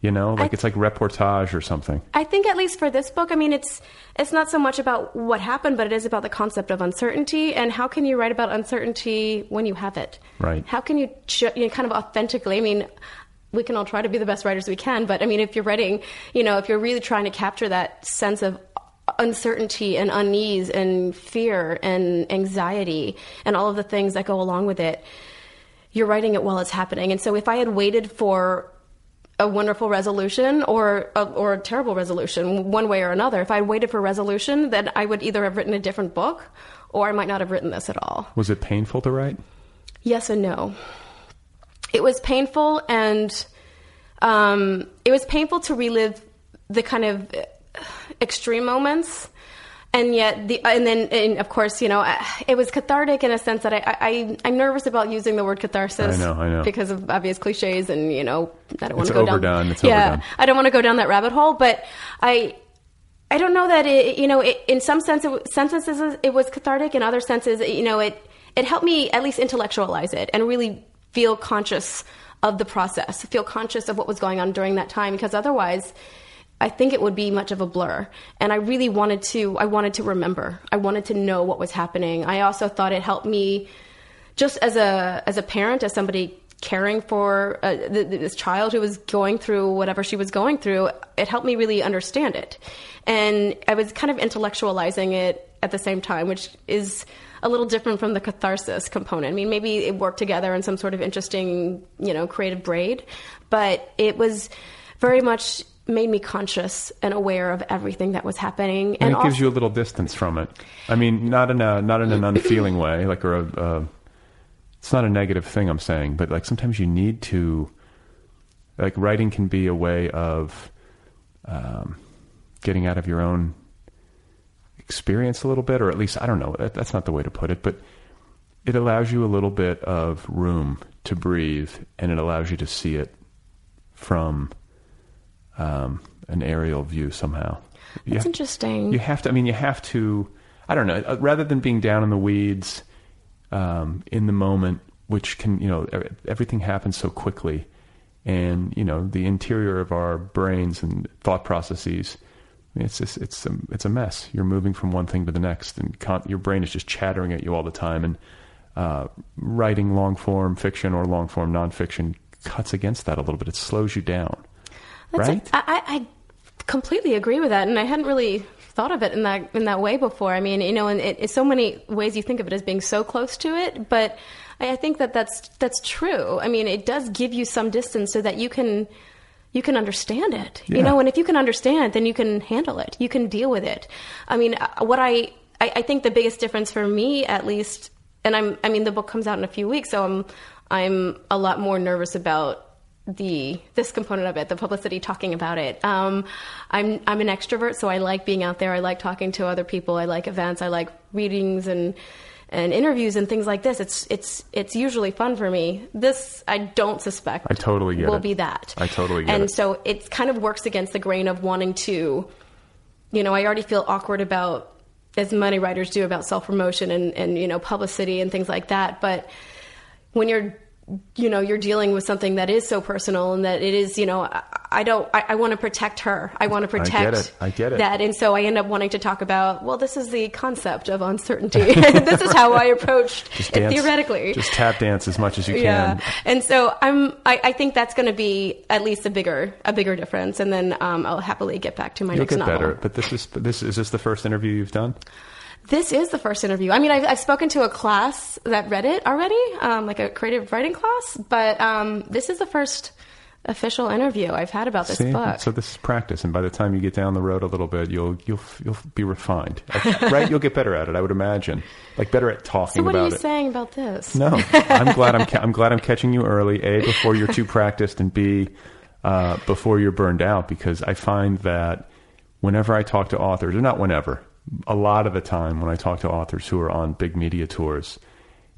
you know, like th- it's like reportage or something. I think at least for this book, I mean, it's, it's not so much about what happened, but it is about the concept of uncertainty and how can you write about uncertainty when you have it? Right. How can you, ju- you know, kind of authentically, I mean, we can all try to be the best writers we can, but I mean, if you're writing, you know, if you're really trying to capture that sense of uncertainty and unease and fear and anxiety and all of the things that go along with it, you're writing it while it's happening. And so if I had waited for a wonderful resolution or a, or a terrible resolution, one way or another, if I had waited for resolution, then I would either have written a different book or I might not have written this at all. Was it painful to write? Yes and no. It was painful, and um, it was painful to relive the kind of extreme moments. And yet the, and then, and of course, you know, it was cathartic in a sense that I, I, I'm nervous about using the word catharsis. I know, I know. Because of obvious cliches and, you know, I don't want to go overdone. down. It's yeah, overdone. I don't want to go down that rabbit hole, but I, I don't know that it, you know, it, in some sense, it, some senses it was cathartic. In other senses, you know, it, it helped me at least intellectualize it and really feel conscious of the process, feel conscious of what was going on during that time, because otherwise, I think it would be much of a blur. And I really wanted to, I wanted to remember. I wanted to know what was happening. I also thought it helped me just as a, as a parent, as somebody caring for uh, th- this child who was going through whatever she was going through. It helped me really understand it. And I was kind of intellectualizing it at the same time, which is a little different from the catharsis component. I mean, maybe it worked together in some sort of interesting, you know, creative braid, but it was very much made me conscious and aware of everything that was happening. And, and it also gives you a little distance from it. I mean, not in a, not in an unfeeling way, like, or a, uh, it's not a negative thing I'm saying, but like sometimes you need to, like writing can be a way of, um, getting out of your own experience a little bit, or at least, I don't know, that, that's not the way to put it, but it allows you a little bit of room to breathe, and it allows you to see it from um, an aerial view somehow. That's interesting. You have to, I mean, you have to, I don't know, rather than being down in the weeds, um, in the moment, which can, you know, everything happens so quickly, and, you know, the interior of our brains and thought processes, I mean, it's just, it's, a, it's a mess. You're moving from one thing to the next, and con- your brain is just chattering at you all the time. And, uh, writing long form fiction or long form nonfiction cuts against that a little bit. It slows you down. That's right? A, I, I completely agree with that. And I hadn't really thought of it in that, in that way before. I mean, you know, in, in so many ways you think of it as being so close to it, but I think that that's, that's true. I mean, it does give you some distance so that you can, you can understand it, yeah. you know, and if you can understand it, then you can handle it. You can deal with it. I mean, what I, I, I think the biggest difference for me, at least, and I'm, I mean, the book comes out in a few weeks, so I'm, I'm a lot more nervous about the, this component of it, the publicity, talking about it. Um, I'm, I'm an extrovert, so I like being out there. I like talking to other people. I like events. I like readings and, and interviews and things like this. It's, it's, it's usually fun for me. This, I don't suspect I totally get will it. be that. I totally get and it. And so it kind of works against the grain of wanting to, you know, I already feel awkward about, as many writers do, about self-promotion and, and, you know, publicity and things like that. But when you're, you know, you're dealing with something that is so personal and that it is, you know, I, I don't, I, I want to protect her. I want to protect I get it. I get it. that. And so I end up wanting to talk about, well, this is the concept of uncertainty. This is how I approached it dance. theoretically. Just tap dance as much as you yeah. can. And so I'm, I, I think that's going to be at least a bigger, a bigger difference. And then um, I'll happily get back to my You'll next get novel. Better. But this is, this, is this the first interview you've done? This is the first interview. I mean, I've, I've spoken to a class that read it already, um, like a creative writing class, but um, this is the first official interview I've had about this See? book. So this is practice, and by the time you get down the road a little bit, you'll you'll you'll be refined, right? You'll get better at it, I would imagine, like better at talking about it. So what are you it. saying about this? No, I'm glad I'm ca- I'm glad I'm catching you early. A, before you're too practiced, and B, uh, before you're burned out, because I find that whenever I talk to authors, or not whenever. A lot of the time when I talk to authors who are on big media tours,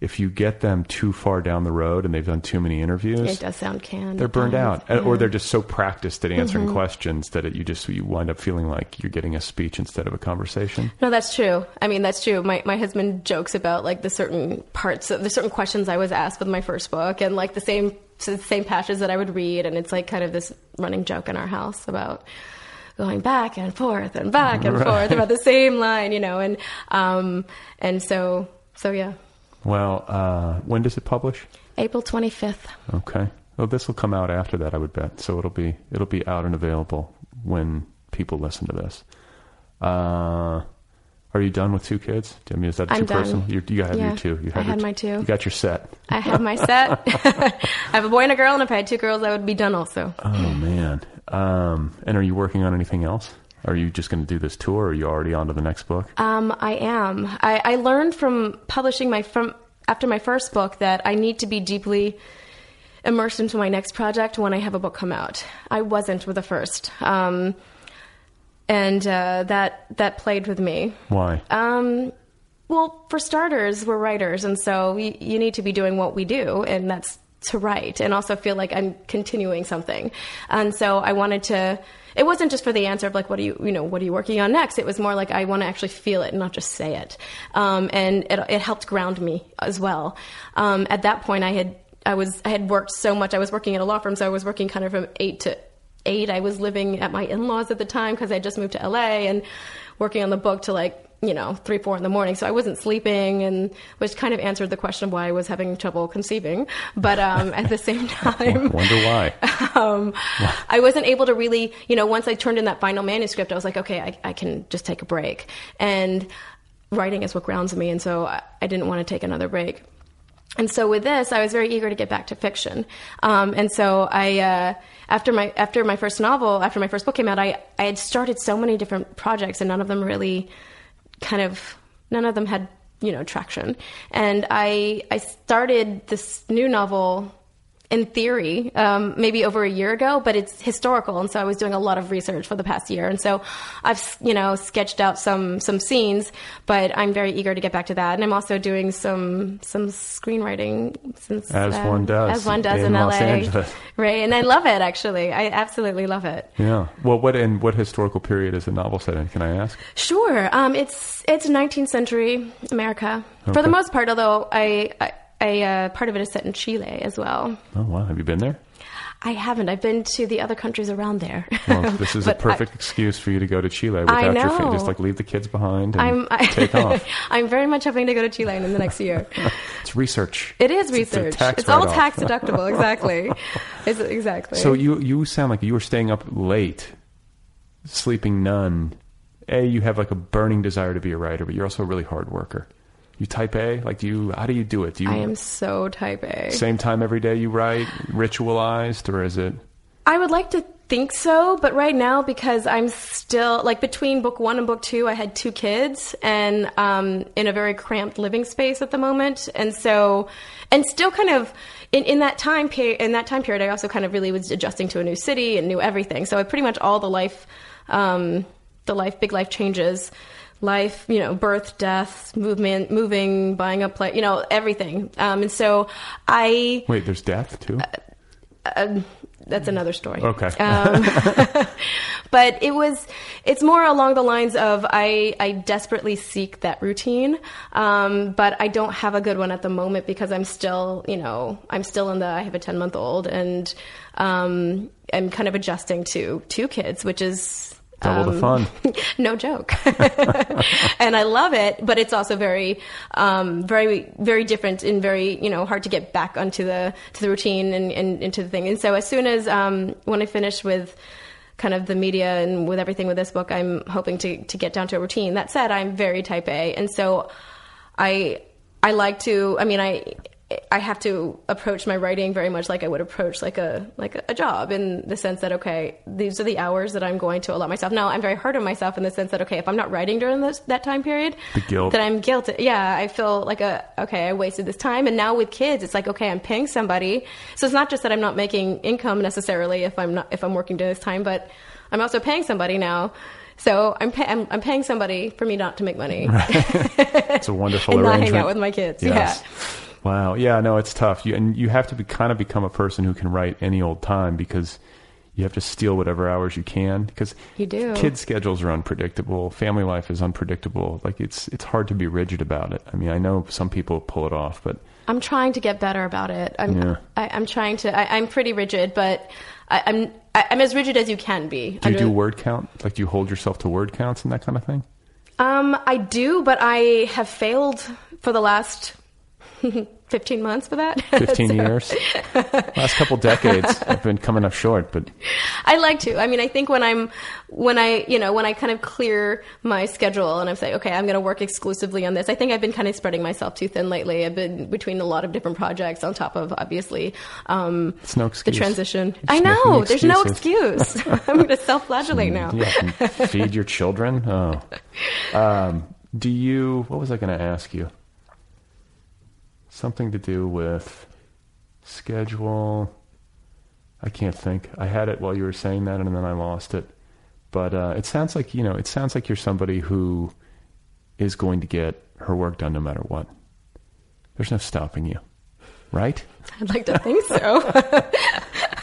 if you get them too far down the road and they've done too many interviews, it does sound canned. They're burned um, out, yeah. or they're just so practiced at answering mm-hmm. questions that it, you just you wind up feeling like you're getting a speech instead of a conversation. No, that's true. I mean, that's true. My my husband jokes about like the certain parts, of, the certain questions I was asked with my first book, and like the same the same passages that I would read, and it's like kind of this running joke in our house about. Going back and forth and back and right. forth about the same line, you know, and, um, and so, so yeah. Well, uh, when does it publish? April twenty-fifth. Okay. Well, this will come out after that, I would bet. So it'll be, it'll be out and available when people listen to this. Uh, are you done with two kids? I mean, is that a two person? You got yeah. your two. You have I had my two. You got your set. I have my set. I have a boy and a girl, and if I had two girls, I would be done also. Oh man. Um, and are you working on anything else? Are you just going to do this tour? Or are you already on to the next book? Um, I am. I, I learned from publishing my, from after my first book that I need to be deeply immersed into my next project when I have a book come out. I wasn't with the first. Um, and, uh, that, that played with me. Why? Um, well, for starters, we're writers. And so we, you need to be doing what we do, and that's, to write, and also feel like I'm continuing something. And so I wanted to, it wasn't just for the answer of like, what are you, you know, what are you working on next? It was more like, I want to actually feel it and not just say it. Um, and it, it helped ground me as well. Um, at that point I had, I was, I had worked so much. I was working at a law firm. So I was working kind of from eight to eight. I was living at my in-laws at the time, cause I just moved to L A and working on the book to like, you know, three, four in the morning. So I wasn't sleeping, and which kind of answered the question of why I was having trouble conceiving. But, um, at the same time, wonder why, um, why? I wasn't able to really, you know, once I turned in that final manuscript, I was like, okay, I, I can just take a break, and writing is what grounds me. And so I, I didn't want to take another break. And so with this, I was very eager to get back to fiction. Um, and so I, uh, after my, after my first novel, after my first book came out, I, I had started so many different projects, and none of them really, kind of, none of them had, you know, traction. And I, I started this new novel in theory, um, maybe over a year ago, but it's historical. And so I was doing a lot of research for the past year. And so I've, you know, sketched out some, some scenes, but I'm very eager to get back to that. And I'm also doing some, some screenwriting since, as um, one does, as one does in, in L A, Los Angeles. Right. And I love it, actually. I absolutely love it. Yeah. Well, what, and what historical period is the novel set in? Can I ask? Sure. Um, it's, it's nineteenth century America, okay. for the most part, although I, I, a uh, part of it is set in Chile as well. Oh, wow. Have you been there? I haven't. I've been to the other countries around there. Well, this is a perfect I, excuse for you to go to Chile without your family. Just like leave the kids behind and I'm, I, take off. I'm very much hoping to go to Chile in the next year. It's research. It is research. It's, it's, it's all tax deductible. Exactly. It's, exactly. So you, you sound like you were staying up late, sleeping none. A, you have like a burning desire to be a writer, but you're also a really hard worker. You type A? Like, do you, how do you do it? Do you, I am so type A. Same time every day you write, ritualized, or is it? I would like to think so, but right now, because I'm still, like, between book one and book two, I had two kids, and um, in a very cramped living space at the moment. And so, and still kind of, in, in that time period, in that time period, I also kind of really was adjusting to a new city and new everything. So I pretty much all the life, um, the life, big life changes. Life, you know, birth, death, movement, moving, buying a place, you know, everything. Um, and so I... Wait, there's death too? Uh, uh, that's another story. Okay. Um, but it was, it's more along the lines of I, I desperately seek that routine. Um, but I don't have a good one at the moment because I'm still, you know, I'm still in the, I have a ten month old and um, I'm kind of adjusting to two kids, which is... Double the fun. Um, no joke. And I love it, but it's also very, um, very, very different and very, you know, hard to get back onto the, to the routine and, and into the thing. And so as soon as, um, when I finish with kind of the media and with everything with this book, I'm hoping to, to get down to a routine. That said, I'm very type A. And so I, I like to, I mean, I, I have to approach my writing very much like I would approach like a like a job in the sense that, okay, these are the hours that I'm going to allow myself. Now, I'm very hard on myself in the sense that, okay, if I'm not writing during this, that time period, the guilt. Then I'm guilty. Yeah, I feel like, a okay, I wasted this time. And now with kids, it's like, okay, I'm paying somebody. So it's not just that I'm not making income necessarily if I'm not if I'm working during this time, but I'm also paying somebody now. So I'm, pay- I'm I'm paying somebody for me not to make money. Right. It's a wonderful and arrangement. And not hang out with my kids. Yes. Yeah. Wow. Yeah, no, it's tough. You, and you have to be, kind of become a person who can write any old time because you have to steal whatever hours you can because you do. Kids' schedules are unpredictable. Family life is unpredictable. Like it's, it's hard to be rigid about it. I mean, I know some people pull it off, but I'm trying to get better about it. I'm, yeah. I, I'm trying to, I, I'm pretty rigid, but I, I'm, I, I'm as rigid as you can be. Do you do word count? Like do you hold yourself to word counts and that kind of thing? Um, I do, but I have failed for the last fifteen months for that. fifteen years. Last couple decades, I've been coming up short, but I like to. I mean, I think when I'm, when I, you know, when I kind of clear my schedule and I'm saying, okay, I'm going to work exclusively on this. I think I've been kind of spreading myself too thin lately. I've been between a lot of different projects on top of obviously um, it's no excuse. The transition. It's I know. There's no excuse. I'm going to self-flagellate now. Yeah, feed your children. Oh. Um, do you, what was I going to ask you? Something to do with schedule. I can't think. I had it while you were saying that, and then I lost it. But uh, it sounds like, you know, it sounds like you're somebody who is going to get her work done no matter what. There's no stopping you, right? I'd like to think so.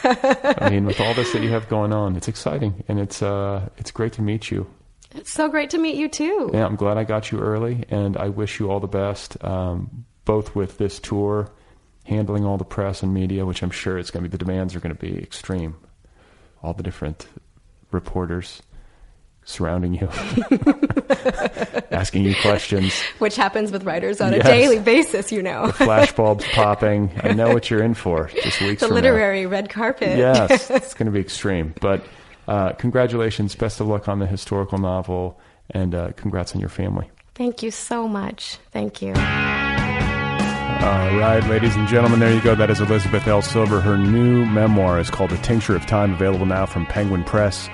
I mean, with all this that you have going on, it's exciting, and it's uh, it's great to meet you. It's so great to meet you, too. Yeah, I'm glad I got you early, and I wish you all the best. Um both with this tour, handling all the press and media, which I'm sure it's going to be, the demands are going to be extreme. All the different reporters surrounding you, asking you questions. Which happens with writers on yes. a daily basis, you know. The flashbulbs popping. I know what you're in for just weeks the from now. The literary red carpet. Yes, it's going to be extreme. But uh, congratulations. Best of luck on the historical novel, and uh, congrats on your family. Thank you so much. Thank you. All right, ladies and gentlemen, there you go. That is Elizabeth L. Silver. Her new memoir is called The Tincture of Time, available now from Penguin Press.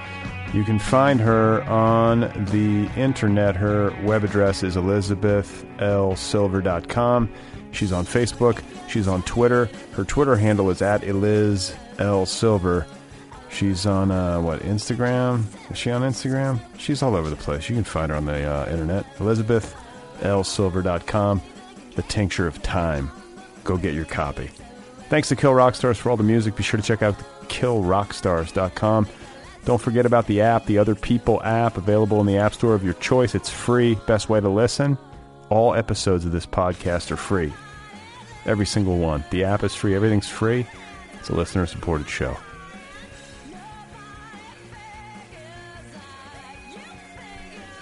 You can find her on the internet. Her web address is elizabeth l silver dot com. She's on Facebook. She's on Twitter. Her Twitter handle is at Eliz L. Silver. She's on, uh, what, Instagram? Is she on Instagram? She's all over the place. You can find her on the uh, internet. elizabeth l silver dot com. The Tincture of Time. Go get your copy. Thanks to Kill Rock Stars for all the music. Be sure to check out kill rock stars dot com. Don't forget about the app, the Other People app, available in the App Store of your choice. It's free. Best way to listen. All episodes of this podcast are free. Every single one. The app is free. Everything's free. It's a listener-supported show.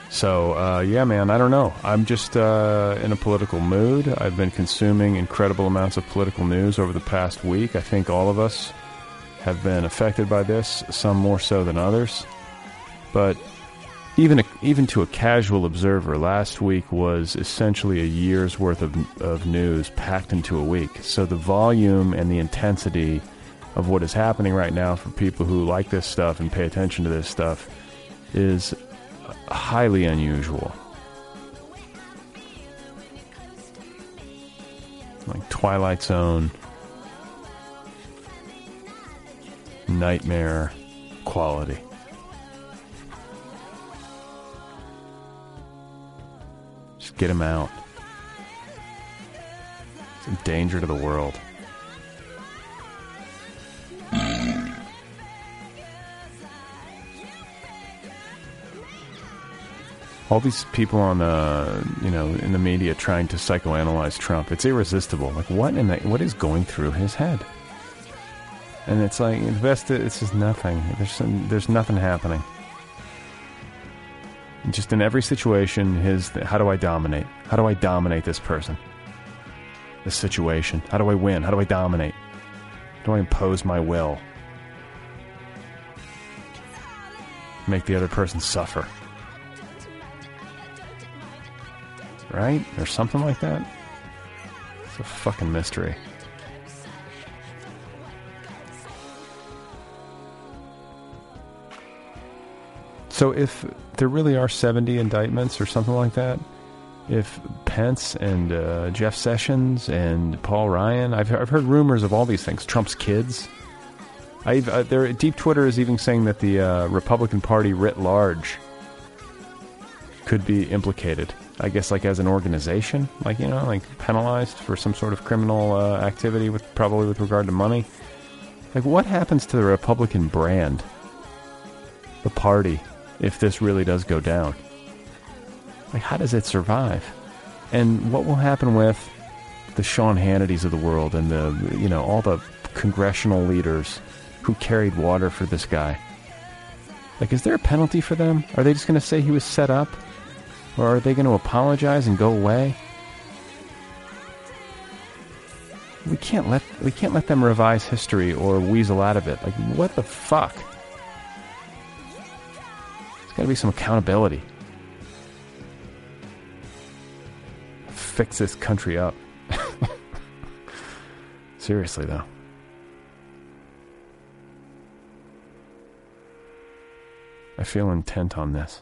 So, uh, yeah, man, I don't know. I'm just uh, in a political mood. I've been consuming incredible amounts of political news over the past week. I think all of us have been affected by this, some more so than others. But even a, even to a casual observer, last week was essentially a year's worth of, of news packed into a week. So the volume and the intensity of what is happening right now for people who like this stuff and pay attention to this stuff is highly unusual. Like Twilight Zone nightmare quality. Just get him out. It's a danger to the world. All these people on the, you know, in the media trying to psychoanalyze Trump. It's irresistible. Like, what in the, what is going through his head? And it's like, the best, it's just nothing. There's some, there's nothing happening. And just in every situation, his, how do I dominate? How do I dominate this person? This situation? How do I win? How do I dominate? How do I impose my will? Make the other person suffer. Right? Or something like that? It's a fucking mystery. So if there really are seventy indictments or something like that, if Pence and uh, Jeff Sessions and Paul Ryan, I've, I've heard rumors of all these things, Trump's kids. I've, uh, there, Deep Twitter is even saying that the uh, Republican Party writ large could be implicated. I guess like as an organization, like, you know, like penalized for some sort of criminal uh, activity with probably with regard to money. Like, what happens to the Republican brand, the party, if this really does go down? Like, how does it survive? And what will happen with the Sean Hannity's of the world and the, you know, all the congressional leaders who carried water for this guy? Like, is there a penalty for them? Are they just going to say he was set up? Or are they going to apologize and go away? We can't let we can't let them revise history or weasel out of it. Like, what the fuck? There's got to be some accountability. Fix this country up. Seriously, though. I feel intent on this.